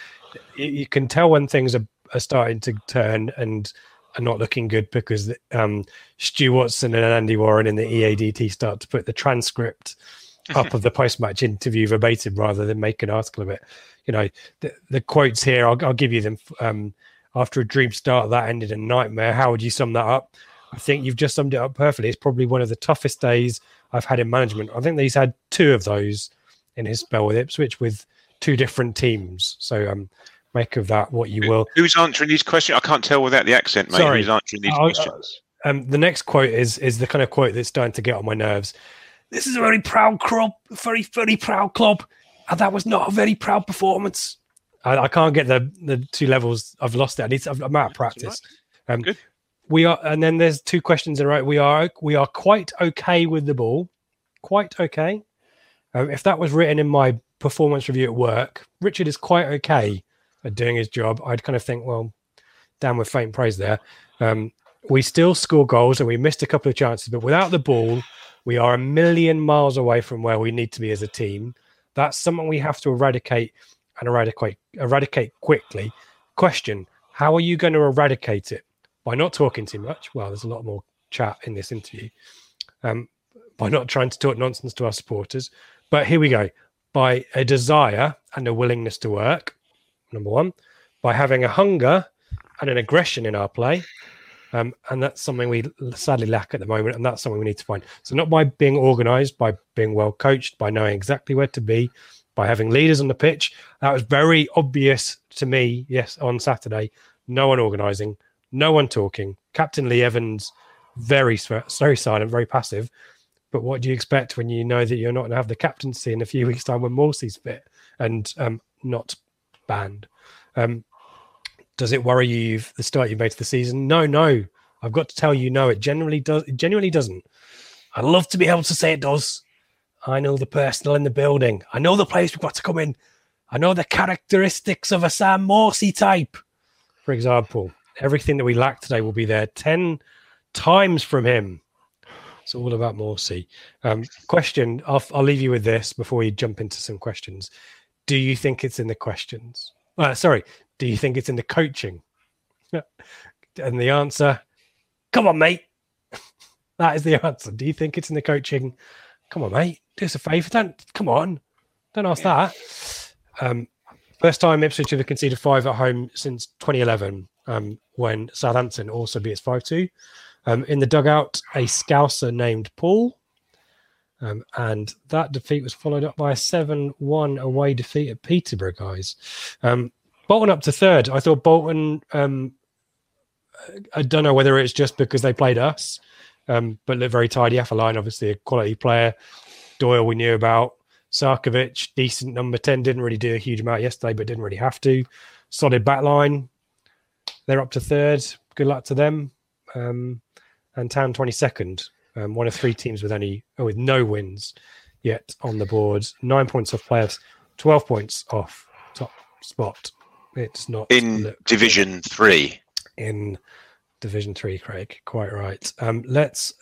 you can tell when things are starting to turn and are not looking good, because Stu Watson and Andy Warren in the EADT start to put the transcript up of the post-match interview verbatim rather than make an article of it. You know, the quotes here, I'll give you them. After a dream start that ended in a nightmare, how would you sum that up? I think you've just summed it up perfectly. It's probably one of the toughest days I've had in management. I think he's had two of those in his spell with Ipswich with two different teams. So make of that what you will. Who's answering these questions? I can't tell without the accent, mate. Sorry. Who's answering these questions? The next quote is the kind of quote that's starting to get on my nerves. This is a very proud club, very, very proud club. And that was not a very proud performance. I can't get the two levels. I've lost it. I'm out of practice. Right. Good. We are, and then there's two questions in a row. We are quite okay with the ball. Quite okay. If that was written in my performance review at work, Richard is quite okay at doing his job, I'd kind of think, well, damn with faint praise there. We still score goals and we missed a couple of chances, but without the ball, we are a million miles away from where we need to be as a team. That's something we have to eradicate quickly. Question, how are you going to eradicate it? By not talking too much. Well, there's a lot more chat in this interview. By not trying to talk nonsense to our supporters. But here we go. By a desire and a willingness to work, number one. By having a hunger and an aggression in our play. And that's something we sadly lack at the moment, and that's something we need to find. So not by being organised, by being well coached, by knowing exactly where to be, by having leaders on the pitch. That was very obvious to me, yes, on Saturday. No one organising, no one talking. Captain Lee Evans, very, very silent, very passive. But what do you expect when you know that you're not going to have the captaincy in a few weeks' time when Morsey's fit and not banned? Does it worry you the start you made to the season? No. I've got to tell you, no, it generally does. It genuinely doesn't. I'd love to be able to say it does. I know the personnel in the building. I know the place we've got to come in. I know the characteristics of a Sam Morsy type. For example, everything that we lack today will be there 10 times from him. It's all about Morsy. Question, I'll leave you with this before you jump into some questions. Do you think it's in the questions? Do you think it's in the coaching? And the answer, come on, mate. That is the answer. Do you think it's in the coaching? Come on, mate. Do us a favour. Don't ask that. First time Ipswich have conceded 5 at home since 2011, when Southampton also beat us 5-2. In the dugout, a Scouser named Paul. And that defeat was followed up by a 7-1 away defeat at Peterborough, guys. Bolton up to third. I thought Bolton, I don't know whether it's just because they played us, but looked very tidy. Afolayan, obviously a quality player. Doyle, we knew about. Sarkovic, decent number 10. Didn't really do a huge amount yesterday, but didn't really have to. Solid back line. They're up to third. Good luck to them. And Town 22nd, one of three teams with no wins yet on the board. 9 points off playoffs, 12 points off top spot. It's not in Division 3. In Division 3, Craig. Quite right. Let's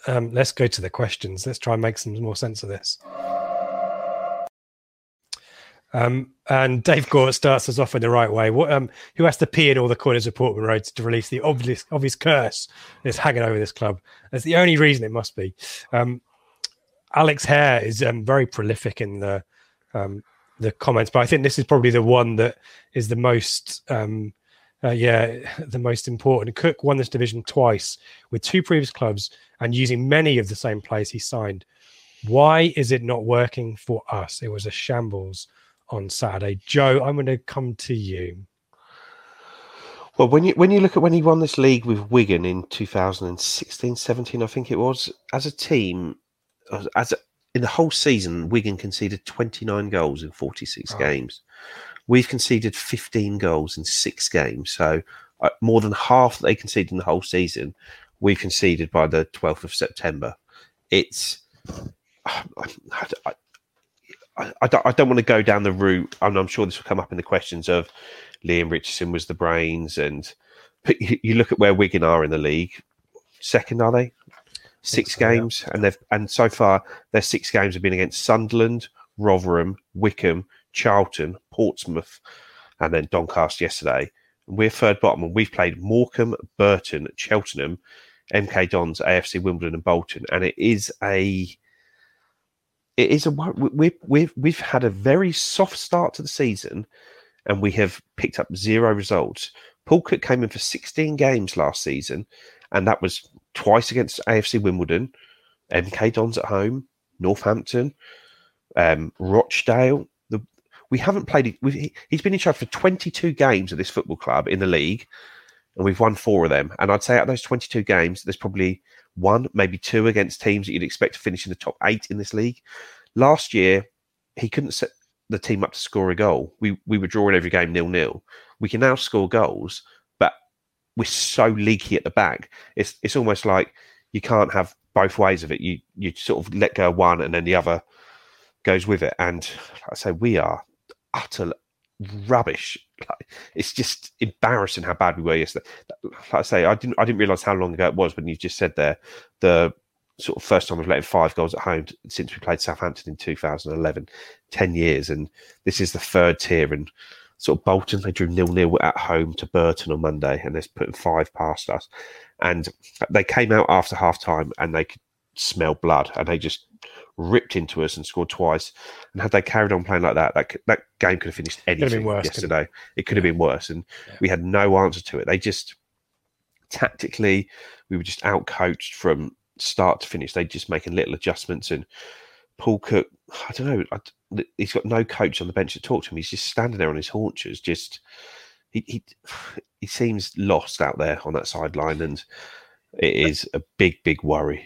go to the questions. Let's try and make some more sense of this. And Dave Gort starts us off in the right way. Who has to pee in all the corners of Portman Road to release the obvious curse that's hanging over this club? That's the only reason it must be. Alex Hare is very prolific in the comments, but I think this is probably the one that is the most the most important. Cook won this division twice with two previous clubs and using many of the same players he signed. Why is it not working for us? It was a shambles on Saturday. Joe, I'm going to come to you. Well, when you look at when he won this league with Wigan in 2016-17, I think it was, as a team, in the whole season, Wigan conceded 29 goals in 46 games. We've conceded 15 goals in 6 games. So more than half that they conceded in the whole season, we conceded by the 12th of September. It's... I don't want to go down the route, and I'm sure this will come up in the questions of Liam Richardson was the brains, but you look at where Wigan are in the league. Second, are they? 6 games, yeah. and so far their 6 games have been against Sunderland, Rotherham, Wickham, Charlton, Portsmouth, and then Doncaster yesterday. We're third bottom, and we've played Morecambe, Burton, Cheltenham, MK Dons, AFC Wimbledon, and Bolton, and it is a we've had a very soft start to the season, and we have picked up 0 results. Paul Cook came in for 16 games last season, and that was twice against AFC Wimbledon, MK Dons at home, Northampton, Rochdale. We haven't played. He's been in charge for 22 games at this football club in the league. And we've won 4 of them. And I'd say out of those 22 games, there's probably 1, maybe 2 against teams that you'd expect to finish in the top 8 in this league. Last year, he couldn't set the team up to score a goal. We were drawing every game 0-0. We can now score goals, but we're so leaky at the back. It's almost like you can't have both ways of it. You sort of let go of one and then the other goes with it. And like I say, we are utterly rubbish. It's just embarrassing how bad we were yesterday. Like I say, I didn't realise how long ago it was when you just said there the sort of first time we've let in 5 goals at home since we played Southampton in 2011, 10 years, and this is the third tier. And sort of Bolton, they drew 0-0 at home to Burton on Monday, and they're putting 5 past us. And they came out after half time and they could smell blood, and they just ripped into us and scored twice. And had they carried on playing like that, that game could have finished anything worse, yesterday. It could have been worse, and we had no answer to it. They just, tactically, we were just outcoached from start to finish. They just making little adjustments. And Paul Cook, I don't know, he's got no coach on the bench to talk to him. He's just standing there on his haunches. Just he seems lost out there on that sideline, and it is a big, big worry.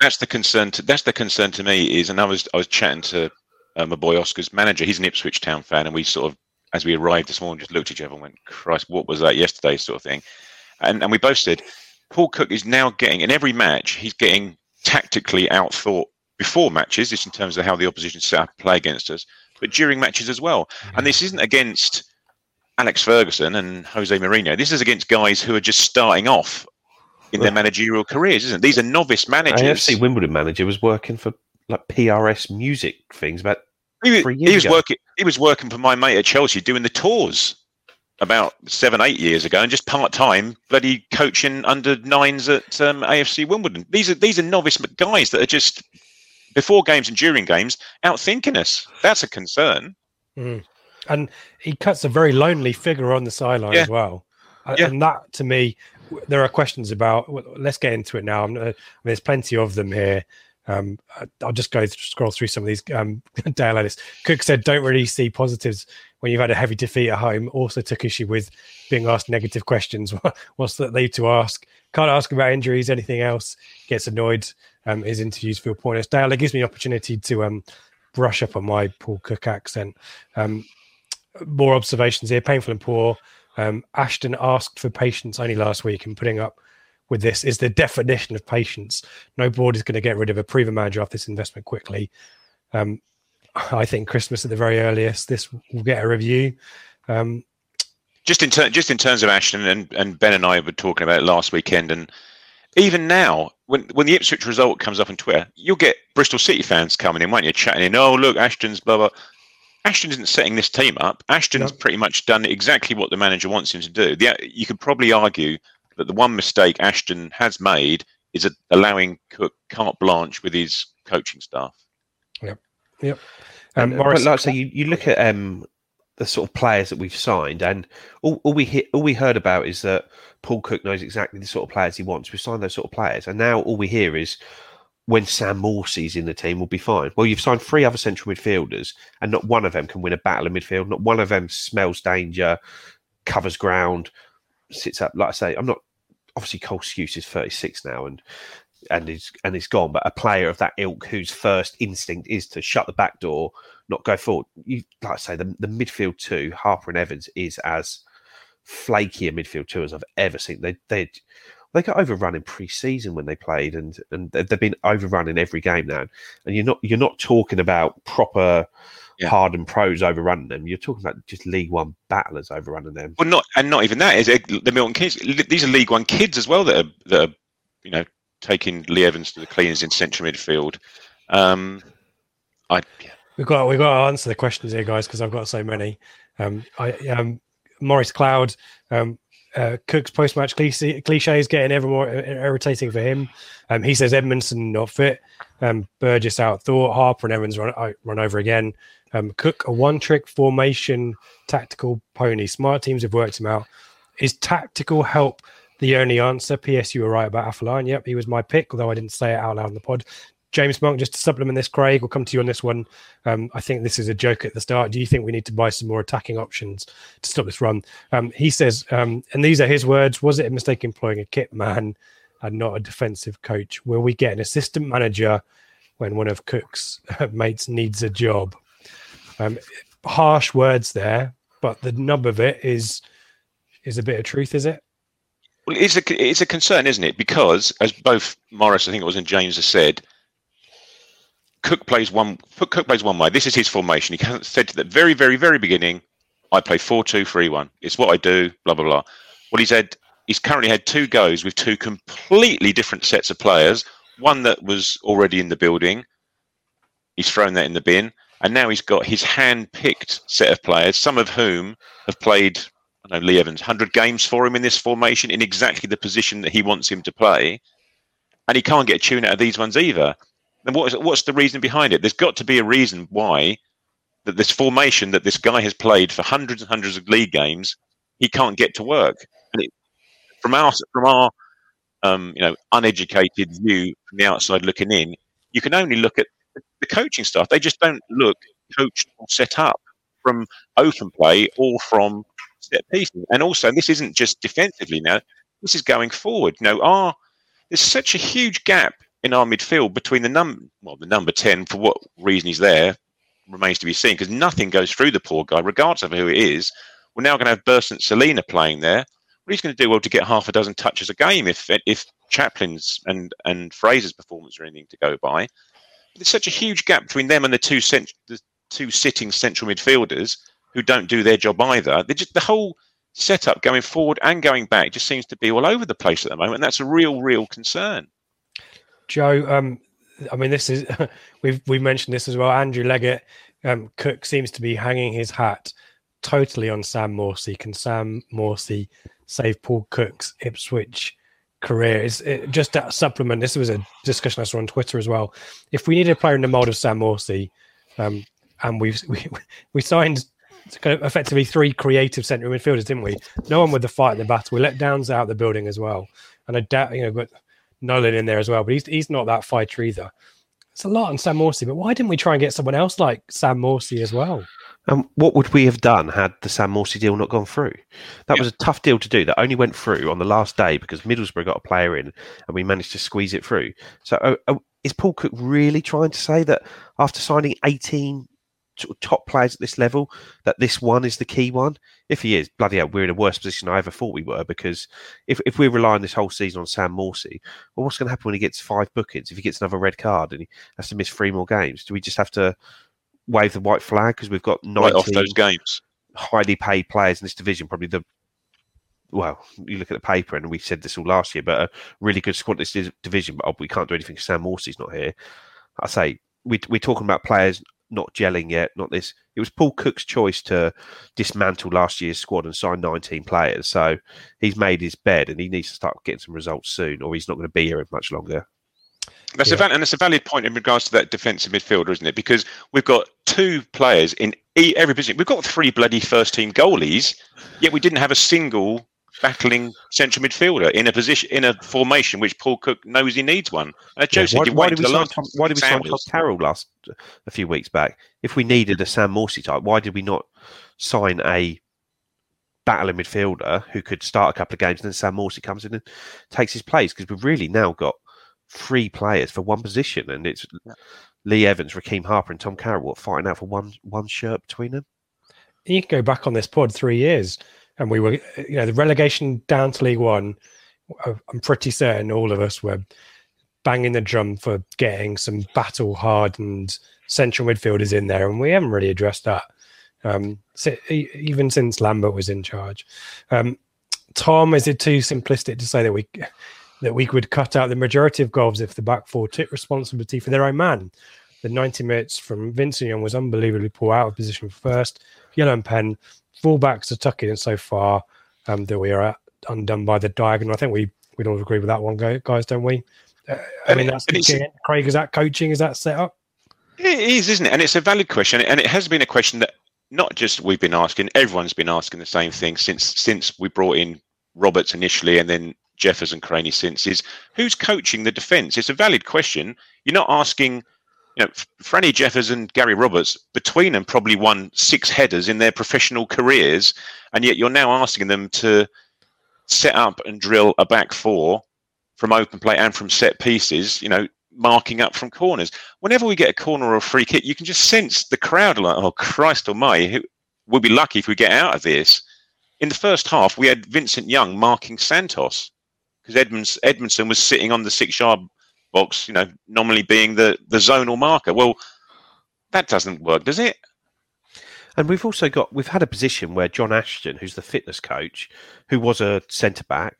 That's the concern. That's the concern to me is, and I was chatting to my boy Oscar's manager. He's an Ipswich Town fan, and we sort of, as we arrived this morning, just looked at each other and went, "Christ, what was that yesterday?" sort of thing. And we both said, Paul Cook is now getting, in every match, he's getting tactically outthought before matches, just in terms of how the opposition set up and play against us, but during matches as well. And this isn't against Alex Ferguson and Jose Mourinho. This is against guys who are just starting off in their managerial careers, isn't it? These are novice managers. AFC Wimbledon manager was working for like PRS music things about 3 years ago. He was working for my mate at Chelsea doing the tours about 7-8 years ago, and just part time bloody coaching under nines at AFC Wimbledon. These are novice guys that are just before games and during games outthinking us. That's a concern. Mm. And he cuts a very lonely figure on the sideline as well. Yeah. And that, to me, there are questions about. Let's get into it now. There's plenty of them here. I'll just scroll through some of these. Dale Ellis. Cook said, don't really see positives when you've had a heavy defeat at home. Also took issue with being asked negative questions. What's that they to ask? Can't ask about injuries, anything else. Gets annoyed. His interviews feel pointless. Dale, it gives me an opportunity to brush up on my Paul Cook accent. More observations here. Painful and poor. Ashton asked for patience only last week, and putting up with this is the definition of patience. No board is going to get rid of a proven manager off this investment quickly. I think Christmas at the very earliest, this will get a review. Just in terms of Ashton, and Ben and I were talking about it last weekend, and even now, when the Ipswich result comes up on Twitter, you'll get Bristol City fans coming in, won't you, chatting in, oh, look, Ashton's blah, blah. Ashton isn't setting this team up. Ashton's pretty much done exactly what the manager wants him to do. You could probably argue that the one mistake Ashton has made is allowing Cook carte blanche with his coaching staff. Yep. Morris, but like, so you look at the sort of players that we've signed, and all we heard about is that Paul Cook knows exactly the sort of players he wants. We've signed those sort of players, and now all we hear is when Sam Morsy's in the team, we'll be fine. Well, you've signed three other central midfielders, and not one of them can win a battle in midfield. Not one of them smells danger, covers ground, sits up. Like I say, I'm not. Obviously, Cole Skuse is 36 now, and it's gone. But a player of that ilk whose first instinct is to shut the back door, not go forward. You like I say, the midfield two, Harper and Evans, is as flaky a midfield two as I've ever seen. They got overrun in pre-season when they played, and they've been overrun in every game now. And you're not talking about proper hardened pros overrunning them. You're talking about just League One battlers overrunning them. Well, not even that. Is it the Milton kids? These are League One kids as well that are taking Lee Evans to the cleaners in central midfield. We've got to answer the questions here, guys, because I've got so many. Maurice Cloud, Cook's post-match cliche is getting ever more irritating for him. He says Edmondson not fit, Burgess outthought, Harper and Evans run over again. Cook, a one-trick formation tactical pony. Smart teams have worked him out. Is tactical help the only answer? P.S. You were right about Afolayan. Yep, he was my pick, although I didn't say it out loud in the pod. James Monk, just to supplement this, Craig, we'll come to you on this one. I think this is a joke at the start. Do you think we need to buy some more attacking options to stop this run? He says, and these are his words, was it a mistake employing a kit man and not a defensive coach? Will we get an assistant manager when one of Cook's mates needs a job? Harsh words there, but the nub of it is a bit of truth, is it? Well, it's a concern, isn't it? Because, as both Morris, I think it was, and James have said, Cook plays one way. This is his formation. He said to the very, very, very beginning, I play 4-2-3-1. It's what I do, blah, blah, blah. Well, he's currently had two goes with two completely different sets of players, one that was already in the building. He's thrown that in the bin. And now he's got his hand-picked set of players, some of whom have played, I know, Lee Evans, 100 games for him in this formation in exactly the position that he wants him to play. And he can't get a tune out of these ones either. Then what's the reason behind it? There's got to be a reason why that this formation that this guy has played for hundreds and hundreds of league games, he can't get to work. And from our uneducated view from the outside looking in, you can only look at the coaching staff. They just don't look coached or set up from open play or from set pieces. And also, this isn't just defensively now. This is going forward. There's such a huge gap in our midfield between the number 10, for what reason he's there, remains to be seen, because nothing goes through the poor guy, regardless of who it is. We're now going to have Bursant Selina playing there. Well, he's going to do well to get half a dozen touches a game if Chaplin's and Fraser's performance are anything to go by. But there's such a huge gap between them and the two sitting central midfielders who don't do their job either. The whole setup going forward and going back just seems to be all over the place at the moment, and that's a real, real concern. Joe, this is we've mentioned this as well. Andrew Leggett, Cook seems to be hanging his hat totally on Sam Morsy. Can Sam Morsy save Paul Cook's Ipswich career? Just that supplement. This was a discussion I saw on Twitter as well. If we needed a player in the mould of Sam Morsy, and we signed kind of effectively three creative central midfielders, didn't we? No one with the fight in the battle. We let Downs out of the building as well, and I doubt but Nolan in there as well, but he's not that fighter either. It's a lot on Sam Morsy, but why didn't we try and get someone else like Sam Morsy as well? What would we have done had the Sam Morsy deal not gone through? That was a tough deal to do. That only went through on the last day because Middlesbrough got a player in and we managed to squeeze it through. So is Paul Cook really trying to say that after signing 18 top players at this level, that this one is the key one? If he is, bloody hell, we're in a worse position than I ever thought we were, because if we're relying this whole season on Sam Morsy, well, what's going to happen when he gets 5 bookings, if he gets another red card and he has to miss 3 more games? Do we just have to wave the white flag because we've got 19 off those games highly paid players in this division, probably the well, you look at the paper, and we said this all last year, but a really good squad in this division, but we can't do anything because Sam Morsy's not here. I say, we're talking about players not gelling yet, not this. It was Paul Cook's choice to dismantle last year's squad and sign 19 players. So he's made his bed and he needs to start getting some results soon, or he's not going to be here much longer. That's and it's a valid point in regards to that defensive midfielder, isn't it? Because we've got two players in every position. We've got three bloody first-team goalies, yet we didn't have a single battling central midfielder in a position, in a formation which Paul Cook knows he needs one. Joe said, why did we sign Tom Carroll a few weeks back? If we needed a Sam Morsy type, why did we not sign a battling midfielder who could start a couple of games and then Sam Morsy comes in and takes his place? Because we've really now got three players for one position, and it's Lee Evans, Raheem Harper and Tom Carroll fighting out for one shirt between them. You can go back on this pod 3 years and we were, you know, the relegation down to League One, I'm pretty certain all of us were banging the drum for getting some battle-hardened central midfielders in there, and we haven't really addressed that, even since Lambert was in charge. Tom, is it too simplistic to say that we could cut out the majority of goals if the back four took responsibility for their own man? The 90 minutes from Vincent Young was unbelievably poor, out of position first, yellow and pen, fullbacks are tucking in so far that we are undone by the diagonal. I think we'd all agree with that one, guys, don't we? I mean, that's Craig, is that coaching? Is that set up? It is, isn't it? And it's a valid question. And it has been a question that not just we've been asking, everyone's been asking the same thing since we brought in Roberts initially and then Jeffers and Craney since, is who's coaching the defence? It's a valid question. You're not asking, you know, Franny Jeffers and Gary Roberts, between them probably won 6 headers in their professional careers, and yet you're now asking them to set up and drill a back four from open play and from set pieces, you know, marking up from corners. Whenever we get a corner or a free kick, you can just sense the crowd like, oh, Christ almighty, we'll be lucky if we get out of this. In the first half, we had Vincent Young marking Santos because Edmondson was sitting on the 6-yard box, you know, normally being the zonal marker. Well, that doesn't work, does it? And we've had a position where John Ashton, who's the fitness coach, who was a centre-back,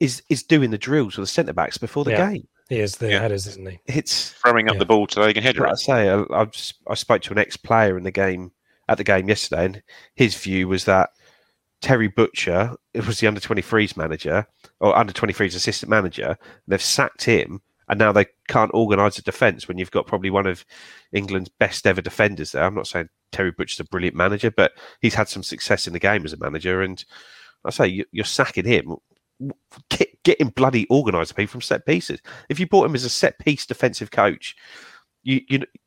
is doing the drills with the centre-backs before the game. He is the headers, isn't he? It's throwing up the ball so they can header it. I say, I spoke to an ex-player at the game yesterday, and his view was that Terry Butcher, it was the under-23s manager, or under-23s assistant manager, and they've sacked him. And now they can't organise a defence when you've got probably one of England's best ever defenders there. I'm not saying Terry Butcher's a brilliant manager, but he's had some success in the game as a manager. And I say, you're sacking him. Get him bloody organised people from set pieces. If you bought him as a set piece defensive coach, you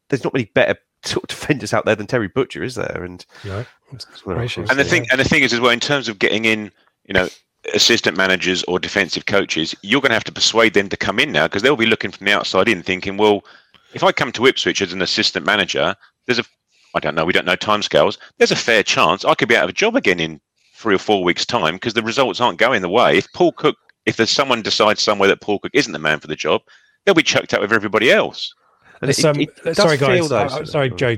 there's not many better sort of defenders out there than Terry Butcher, is there? And no, the thing is as well, in terms of getting in, you know, assistant managers or defensive coaches, you're going to have to persuade them to come in now, because they'll be looking from the outside in thinking, well, if I come to Ipswich as an assistant manager, we don't know timescales, there's a fair chance I could be out of a job again in 3 or 4 weeks' time because the results aren't going the way. If there's someone decides somewhere that Paul Cook isn't the man for the job, they'll be chucked out with everybody else. And Sorry, Joe,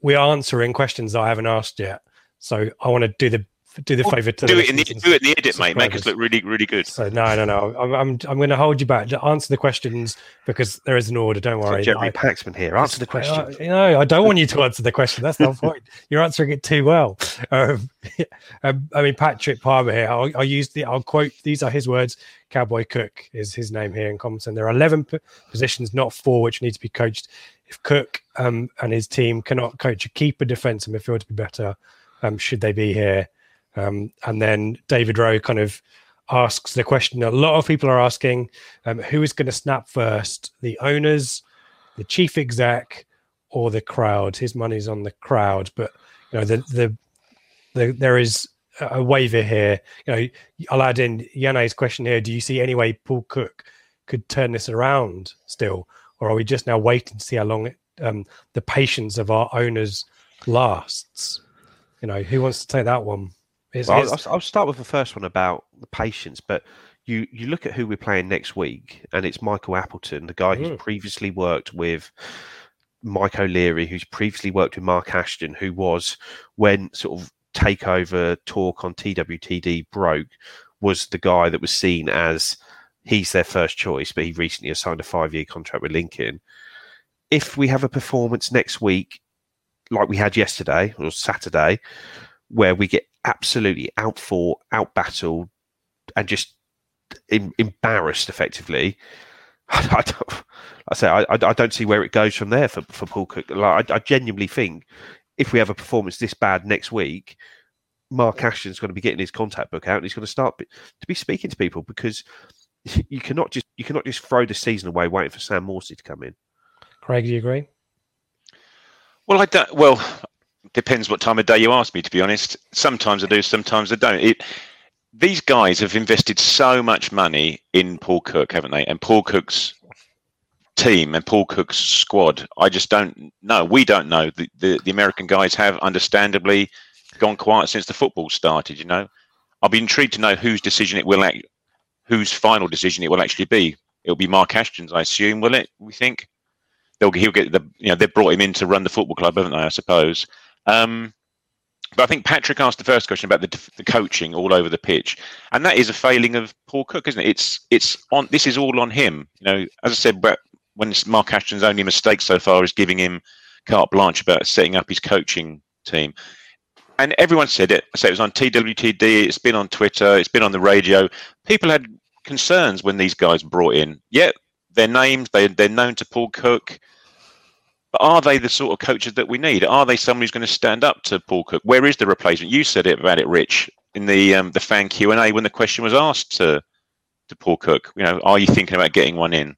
we're answering questions that I haven't asked yet. So I want to do it in the edit, mate. Make us look really, really good. So no. I'm going to hold you back. Answer the questions because there is an order. Don't worry. Jeremy Paxman here. Answer the question. I don't want you to answer the question. That's the point. You're answering it too well. I mean, Patrick Palmer here. I'll quote. These are his words. Cowboy Cook is his name here in Compton. There are 11 positions, not 4, which need to be coached. If Cook and his team cannot coach a keeper, defence, and midfield to be better, should they be here? And then David Rowe kind of asks the question a lot of people are asking, who is going to snap first, the owners, the chief exec, or the crowd? His money's on the crowd, but you know, there is a waiver here. You know, I'll add in Yanne's question here. Do you see any way Paul Cook could turn this around still, or are we just now waiting to see how long the patience of our owners lasts? You know, who wants to take that one? I'll start with the first one about the patience, but you look at who we're playing next week, and it's Michael Appleton, the guy who's previously worked with Mike O'Leary, who's previously worked with Mark Ashton, who was, when sort of takeover talk on TWTD broke, was the guy that was seen as he's their first choice, but he recently has signed a 5-year contract with Lincoln. If we have a performance next week, like we had yesterday or Saturday, where we get absolutely outfought, outbattled, and just embarrassed effectively, I don't see where it goes from there for Paul Cook. Like, I genuinely think if we have a performance this bad next week, Mark Ashton's going to be getting his contact book out and he's going to start to be speaking to people, because you cannot just throw the season away waiting for Sam Morsy to come in. Craig, do you agree? Well, I don't. Well, depends what time of day you ask me. To be honest, sometimes I do, sometimes I don't. These guys have invested so much money in Paul Cook, haven't they? And Paul Cook's team and Paul Cook's squad. I just don't know. We don't know. The American guys have, understandably, gone quiet since the football started. You know, I'll be intrigued to know whose final decision it will actually be. It'll be Mark Ashton's, I assume. Will it? We think he'll get the. You know, they've brought him in to run the football club, haven't they? I suppose. But I think Patrick asked the first question about the coaching all over the pitch, and that is a failing of Paul Cook, isn't it? It's on. This is all on him. You know, as I said, when Mark Ashton's only mistake so far is giving him carte blanche about setting up his coaching team, and everyone said it. I say it was on TWTD. It's been on Twitter. It's been on the radio. People had concerns when these guys brought in. Yeah, they're named. They're known to Paul Cook. Are they the sort of coaches that we need? Are they someone who's going to stand up to Paul Cook? Where is the replacement? You said it about it, Rich, in the fan Q&A when the question was asked to Paul Cook. You know, are you thinking about getting one in?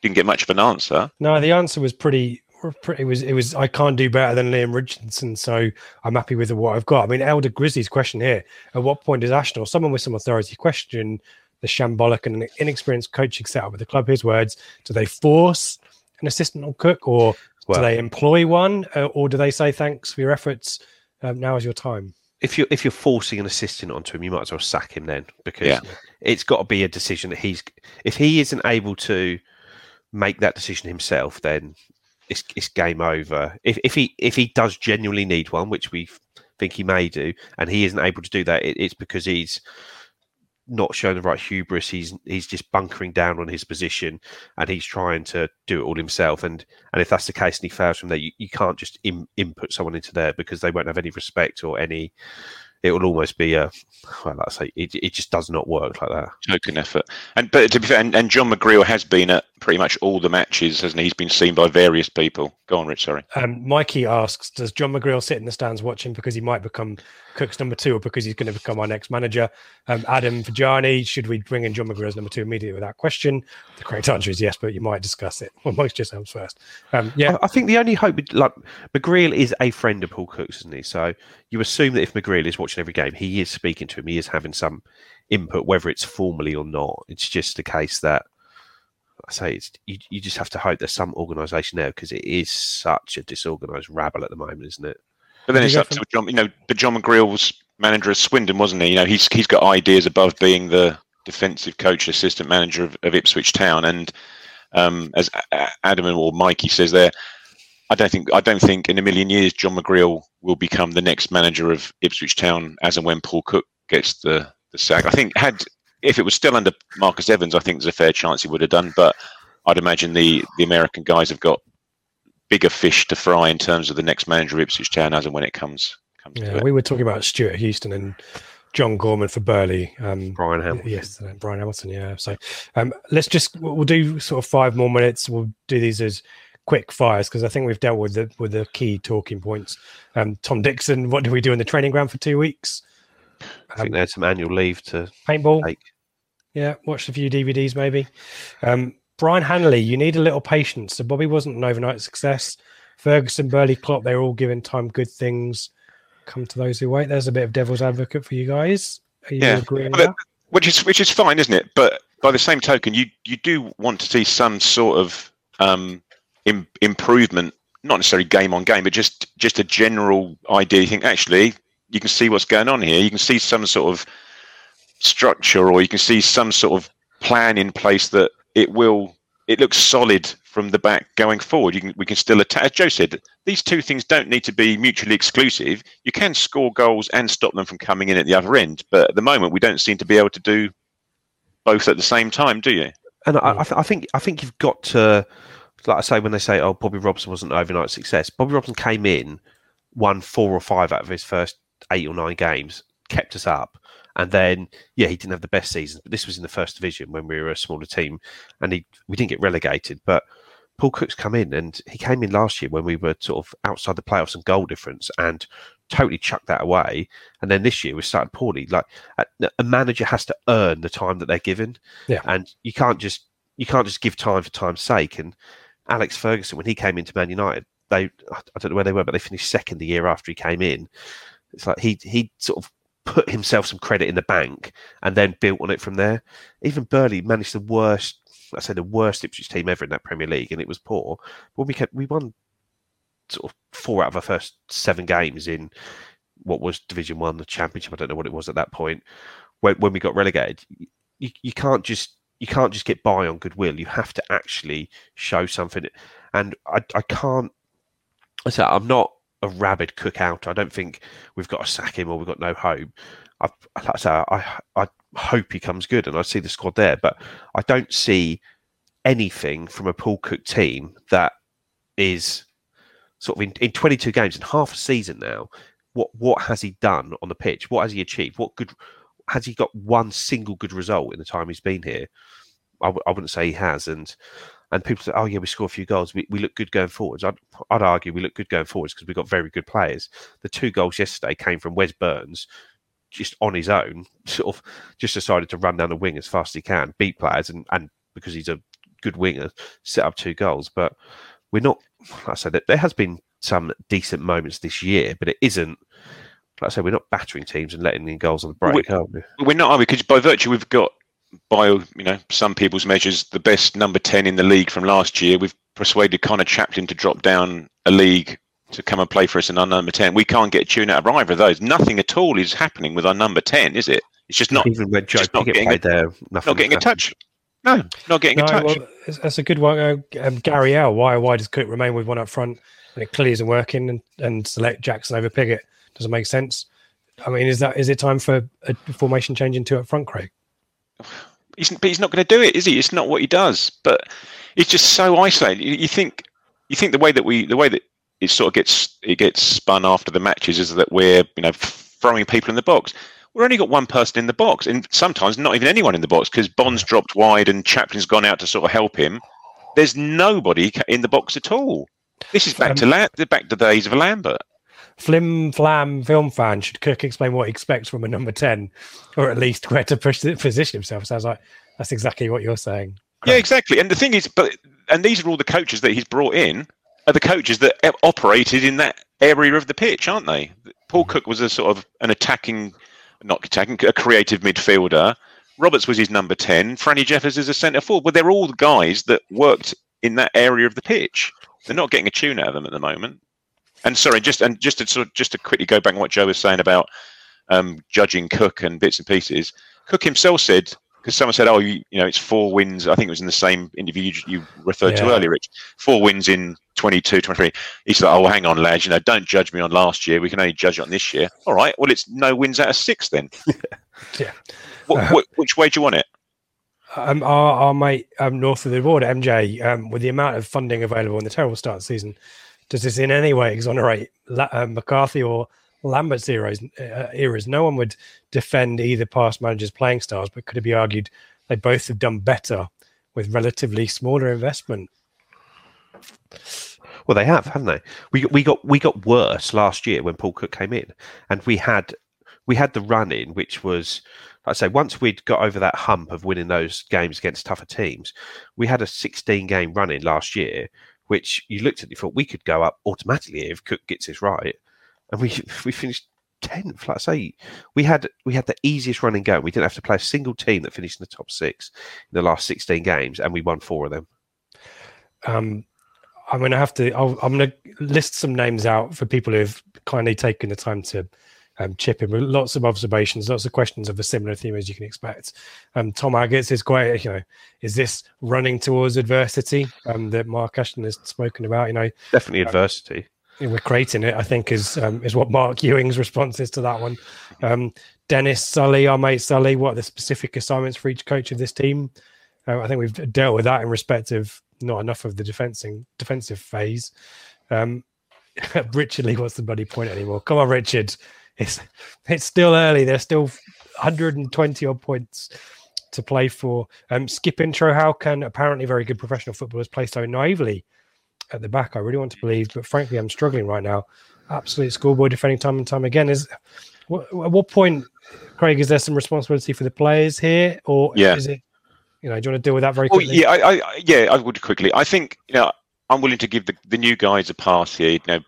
Didn't get much of an answer. No, the answer was pretty. It was. I can't do better than Liam Richardson, so I'm happy with what I've got. I mean, Elder Grizzly's question here: at what point does Ashton or someone with some authority question the shambolic and inexperienced coaching setup with the club? His words: do they force an assistant on Cook, or do they employ one, or do they say thanks for your efforts? Now is your time. If you're forcing an assistant onto him, you might as well sack him then, because it's got to be a decision that he's. If he isn't able to make that decision himself, then it's game over. If he does genuinely need one, which we think he may do, and he isn't able to do that, it's because he's not showing the right hubris. He's just bunkering down on his position, and he's trying to do it all himself. And if that's the case, and he fails from there, you can't just input someone into there, because they won't have any respect or any. It will almost be it just does not work like that. Token effort. But to be fair, and John McGreal has been at pretty much all the matches, hasn't he? He's been seen by various people. Go on, Rich, sorry. Mikey asks, does John McGreal sit in the stands watching because he might become Cook's number two, or because he's going to become our next manager? Adam Fajani, should we bring in John McGreal's number two immediately without question? The correct answer is yes, but you might discuss it amongst yourselves first. I think the only hope, McGreal is a friend of Paul Cook's, isn't he? So you assume that if McGreal is watching every game, he is speaking to him, he is having some input, whether it's formally or not. It's just the case that you just have to hope there's some organisation there, because it is such a disorganised rabble at the moment, isn't it? But then it's up to John. You know, but John McGreal was manager of Swindon, wasn't he? You know, he's got ideas above being the defensive coach, assistant manager of Ipswich Town, and as Adam or Mikey says there, I don't think in a million years John McGreal will become the next manager of Ipswich Town as and when Paul Cook gets the sack. I think if it was still under Marcus Evans, I think there's a fair chance he would have done. But I'd imagine the American guys have got bigger fish to fry in terms of the next manager of Ipswich Town as and when it comes to it. We were talking about Stuart Houston and John Gorman for Burley. Brian Hamilton. Yes, Brian Hamilton, yeah. So we'll do sort of 5 more minutes. We'll do these as quick fires, because I think we've dealt with the key talking points. Tom Dixon, what do we do in the training ground for 2 weeks? I think they had some annual leave to paintball. Take. Yeah, watch a few DVDs maybe. Brian Hanley, you need a little patience. So Bobby wasn't an overnight success. Ferguson, Burley, Klopp, they were all given time good things. Come to those who wait. There's a bit of devil's advocate for you guys. Are you agreeing with that? Which is fine, isn't it? But by the same token, you do want to see some sort of improvement, not necessarily game on game, but just a general idea. You think, actually, you can see what's going on here. You can see some sort of structure, or you can see some sort of plan in place that it looks solid from the back going forward. We can still attack. As Joe said, these two things don't need to be mutually exclusive. You can score goals and stop them from coming in at the other end, but at the moment we don't seem to be able to do both at the same time, do you? And I think you've got to, like I say, when they say, oh, Bobby Robson wasn't an overnight success, Bobby Robson came in, won 4 or 5 out of his first 8 or 9 games, kept us up. And then, yeah, he didn't have the best season, but this was in the first division when we were a smaller team and we didn't get relegated. But Paul Cook's come in, and he came in last year when we were sort of outside the playoffs and goal difference and totally chucked that away. And then this year we started poorly. Like, a manager has to earn the time that they're given. Yeah. And you can't just give time for time's sake. And Alex Ferguson, when he came into Man United, I don't know where they were, but they finished second the year after he came in. It's like he sort of put himself some credit in the bank and then built on it from there. Even Burley managed the worst Ipswich team ever in that Premier League, and it was poor. But we won sort of 4 out of our first 7 games in what was Division 1, the Championship. I don't know what it was at that point. When we got relegated, you can't just get by on goodwill. You have to actually show something. And I can't. I said I'm not a rabid Cook out. I don't think we've got to sack him or we've got no hope. I hope he comes good, and I see the squad there, but I don't see anything from a Paul Cook team that is sort of in 22 games in half a season now. What has he done on the pitch? What has he achieved? Has he got one single good result in the time he's been here? I wouldn't say he has. And people say, oh, yeah, we score a few goals. We look good going forwards. I'd argue we look good going forwards because we've got very good players. The 2 goals yesterday came from Wes Burns, just on his own, sort of just decided to run down the wing as fast as he can, beat players, and because he's a good winger, set up 2 goals. But we're not, like I said, there has been some decent moments this year, but it isn't. Like I said, we're not battering teams and letting in goals on the break, aren't we? We're not, are we? Because by virtue, we've got, by some people's measures, the best number 10 in the league from last year. We've persuaded Connor Chaplin to drop down a league to come and play for us in our number 10. We can't get a tune out of either of those. Nothing at all is happening with our number 10, is it? It's just not. Even when Joe Pickett played there, not getting a touch. No, not getting a touch. Well, that's a good one. Gary L. Why does Cook remain with one up front? And it clearly isn't working, and select Jackson over Pickett. Doesn't make sense. I mean, is it time for a formation change in 2 up front, Craig? He's not going to do it, is he? It's not what he does. But it's just so isolated. You think the way that it sort of gets spun after the matches is that we're throwing people in the box. We've only got one person in the box, and sometimes not even anyone in the box because Bond's dropped wide and Chaplin's gone out to sort of help him. There's nobody in the box at all. This is back to the days of Lambert. Flim Flam Film Fan should Cook explain what he expects from a number 10, or at least where to position himself. Sounds like that's exactly what you're saying. Correct. Yeah, exactly. And the thing is, and these are all the coaches that he's brought in are the coaches that operated in that area of the pitch, aren't they? Paul Cook was a sort of a creative midfielder. Roberts was his number 10. Franny Jeffers is a centre forward. But they're all the guys that worked in that area of the pitch. They're not getting a tune out of them at the moment. And sorry, just to quickly go back on what Joe was saying about judging Cook and bits and pieces. Cook himself said, because someone said, "Oh, it's 4 wins." I think it was in the same interview you referred to earlier, Rich. 4 wins in 22, 23. He said, "Oh, hang on, lads. Don't judge me on last year. We can only judge it on this year." All right. Well, it's no wins out of 6 then. Yeah. Which way do you want it? Our mate north of the border, MJ, with the amount of funding available in the terrible start of the season. Does this in any way exonerate McCarthy or Lambert's eras? No one would defend either past manager's playing styles, but could it be argued they both have done better with relatively smaller investment? Well, they have, haven't they? We got worse last year when Paul Cook came in, and we had the run in, which was, like I say, once we'd got over that hump of winning those games against tougher teams, we had a 16-game run in last year, which you looked at and you thought we could go up automatically if Cook gets this right. And we finished 10th. Like I say, we had the easiest running game. We didn't have to play a single team that finished in the top 6 in the last 16 games, and we won 4 of them. I'm going to list some names out for people who have kindly taken the time to chip in with lots of observations, lots of questions of a similar theme as you can expect. Tom Aggatt's is quite, you know, is this running towards adversity that Mark Ashton has spoken about? You know, definitely adversity. We're creating it, I think, is what Mark Ewing's response is to that one. Dennis Sully, our mate Sully, what are the specific assignments for each coach of this team? I think we've dealt with that in respect of not enough of the defensive phase. Richard Lee, what's the bloody point anymore? Come on, Richard. It's still early. There's still 120 odd points to play for. Skip intro. How can apparently very good professional footballers play so naively at the back? I really want to believe, but frankly, I'm struggling right now. Absolute schoolboy defending time and time again. At what point, Craig, is there some responsibility for the players here, or is it? You know, do you want to deal with that very quickly? Oh, yeah, I would quickly. I think, you know, I'm willing to give the new guys a pass here. You know,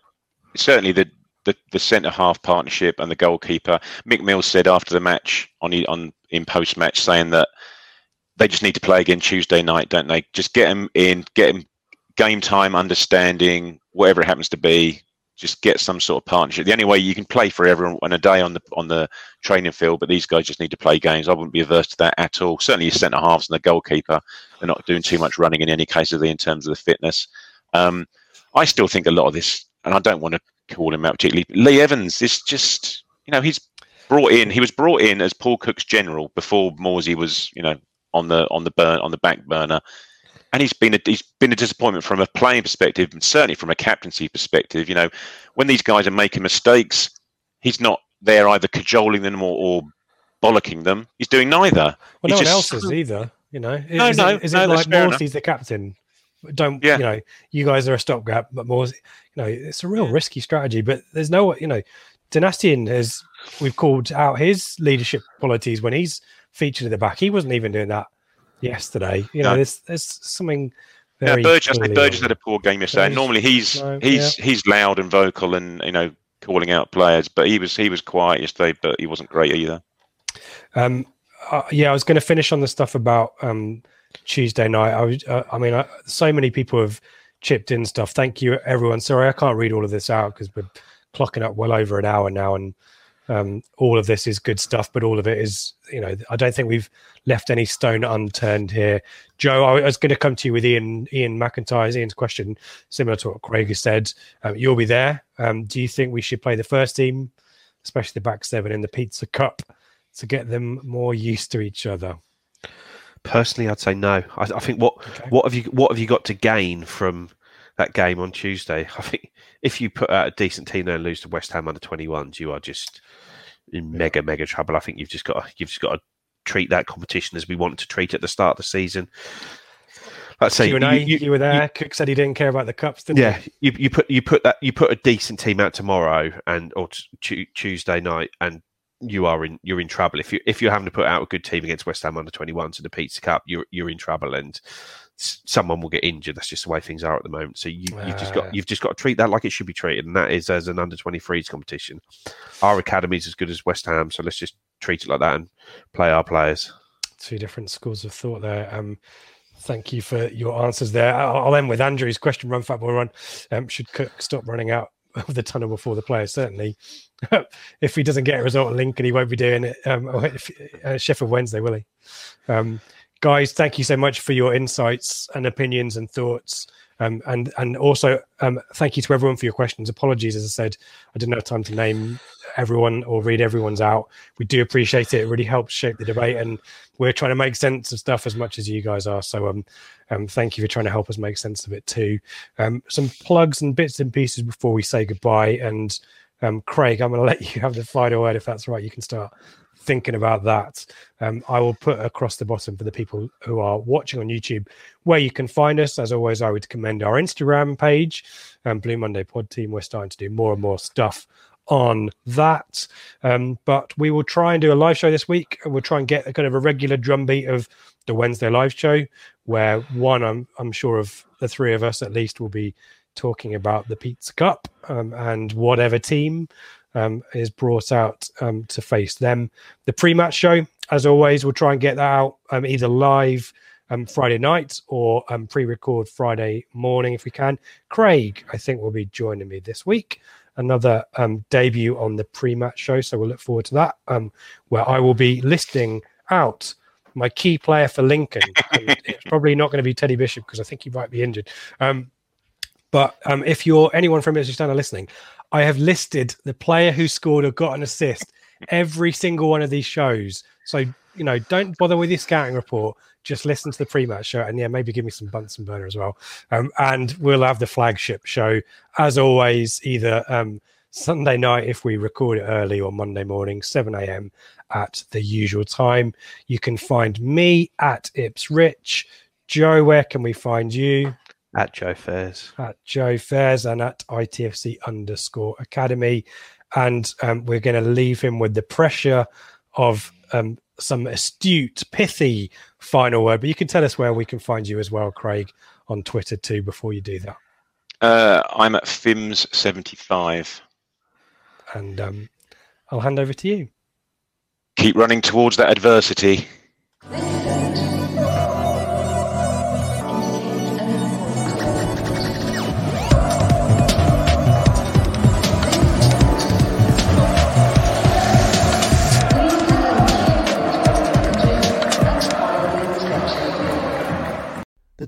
certainly the centre half partnership and the goalkeeper. Mick Mills said after the match in post match saying that they just need to play again Tuesday night, don't they? Just get them in, get them game time, understanding whatever it happens to be. Just get some sort of partnership. The only way you can play for everyone on a day on the training field, but these guys just need to play games. I wouldn't be averse to that at all. Certainly your centre halves and the goalkeeper, they're not doing too much running in any case of the in terms of the fitness. I still think a lot of this, and I don't want to call him out particularly, but Lee Evans is just, you know, he was brought in as Paul Cook's general before Morsy was, you know, on the back burner. And he's been a disappointment from a playing perspective, and certainly from a captaincy perspective. You know, when these guys are making mistakes, he's not there either cajoling them or bollocking them. He's doing neither. Well, no one else is either. You know, is it like Morsy's the captain? You know, you guys are a stopgap, but Morsy, you know, it's a real risky strategy. But there's no, you know, Donacien we've called out his leadership qualities when he's featured at the back. He wasn't even doing that yesterday. You know, there's something very... Burgess had a poor game yesterday. Normally he's loud and vocal and, you know, calling out players, but he was quiet yesterday, but he wasn't great either. I was going to finish on the stuff about Tuesday night. So many people have chipped in stuff. Thank you, everyone. Sorry, I can't read all of this out because we're clocking up well over an hour now, and all of this is good stuff, but all of it is, you know, I don't think we've left any stone unturned here. Joe, I was going to come to you with Ian McIntyre's, Ian's question, similar to what Craig has said. You'll be there. Do you think we should play the first team, especially the back seven, in the Pizza Cup to get them more used to each other? Personally, I'd say no. I think what have you got to gain from that game on Tuesday? I think if you put out a decent team there and lose to West Ham under 21s, you are just in mega trouble. I think you've just got to treat that competition as we wanted to treat it at the start of the season. I'd say you were there. Cook said he didn't care about the cups, didn't he? Yeah, you put a decent team out tomorrow or Tuesday night, and you're in trouble. If you're having to put out a good team against West Ham under 21s in the Pizza Cup, you're in trouble, and someone will get injured. That's just the way things are at the moment. So you've just got to treat that like it should be treated, and that is as an under 23s competition. Our academy is as good as West Ham, so let's just treat it like that and play our players. Two different schools of thought there. Thank you for your answers there. I'll end with Andrew's question. Run, fat boy, run. Should Cook stop running out of the tunnel before the players? Certainly. If he doesn't get a result at Lincoln, he won't be doing it. Sheffield Wednesday, will he? Guys, thank you so much for your insights and opinions and thoughts. And also, thank you to everyone for your questions. Apologies, as I said, I didn't have time to name everyone or read everyone's out. We do appreciate it. It really helps shape the debate, and we're trying to make sense of stuff as much as you guys are. So thank you for trying to help us make sense of it too. Some plugs and bits and pieces before we say goodbye. And Craig, I'm going to let you have the final word, if that's right. You can start thinking about that. I will put across the bottom for the people who are watching on YouTube where you can find us. As always, I would commend our Instagram page, Blue Monday Pod Team. We're starting to do more and more stuff on that. But we will try and do a live show this week. We'll try and get a kind of a regular drumbeat of the Wednesday live show, where one, I'm sure of the three of us at least, will be talking about the Pizza Cup and whatever team is brought out to face them. The pre-match show, as always, we'll try and get that out either live Friday night or pre-record Friday morning if we can. Craig, I think, will be joining me this week. another debut on the pre-match show, so we'll look forward to that, where I will be listing out my key player for Lincoln. It's probably not going to be Teddy Bishop because I think he might be injured. But if you're anyone from Ipswich Town listening, I have listed the player who scored or got an assist every single one of these shows. So, you know, don't bother with your scouting report. Just listen to the pre-match show. And, yeah, maybe give me some Bunsen burner as well. And we'll have the flagship show, as always, either Sunday night if we record it early or Monday morning, 7 a.m. at the usual time. You can find me at IpsRich. Joe, where can we find you? At Joe Fez. At Joe Fez and at ITFC_Academy. And we're going to leave him with the pressure of some astute, pithy final word. But you can tell us where we can find you as well, Craig, on Twitter too, before you do that. I'm at Fims75. And I'll hand over to you. Keep running towards that adversity. The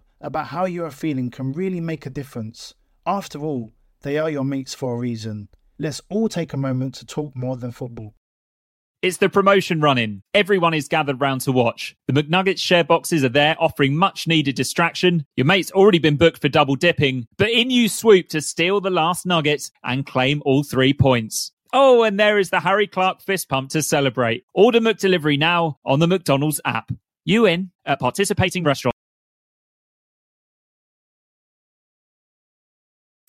about how you are feeling can really make a difference. After all, they are your mates for a reason. Let's all take a moment to talk more than football. It's the promotion run-in. Everyone is gathered round to watch. The McNuggets share boxes are there, offering much-needed distraction. Your mate's already been booked for double dipping, but in you swoop to steal the last nugget and claim all 3 points. Oh, and there is the Harry Clark fist pump to celebrate. Order McDelivery now on the McDonald's app. You in at participating restaurants.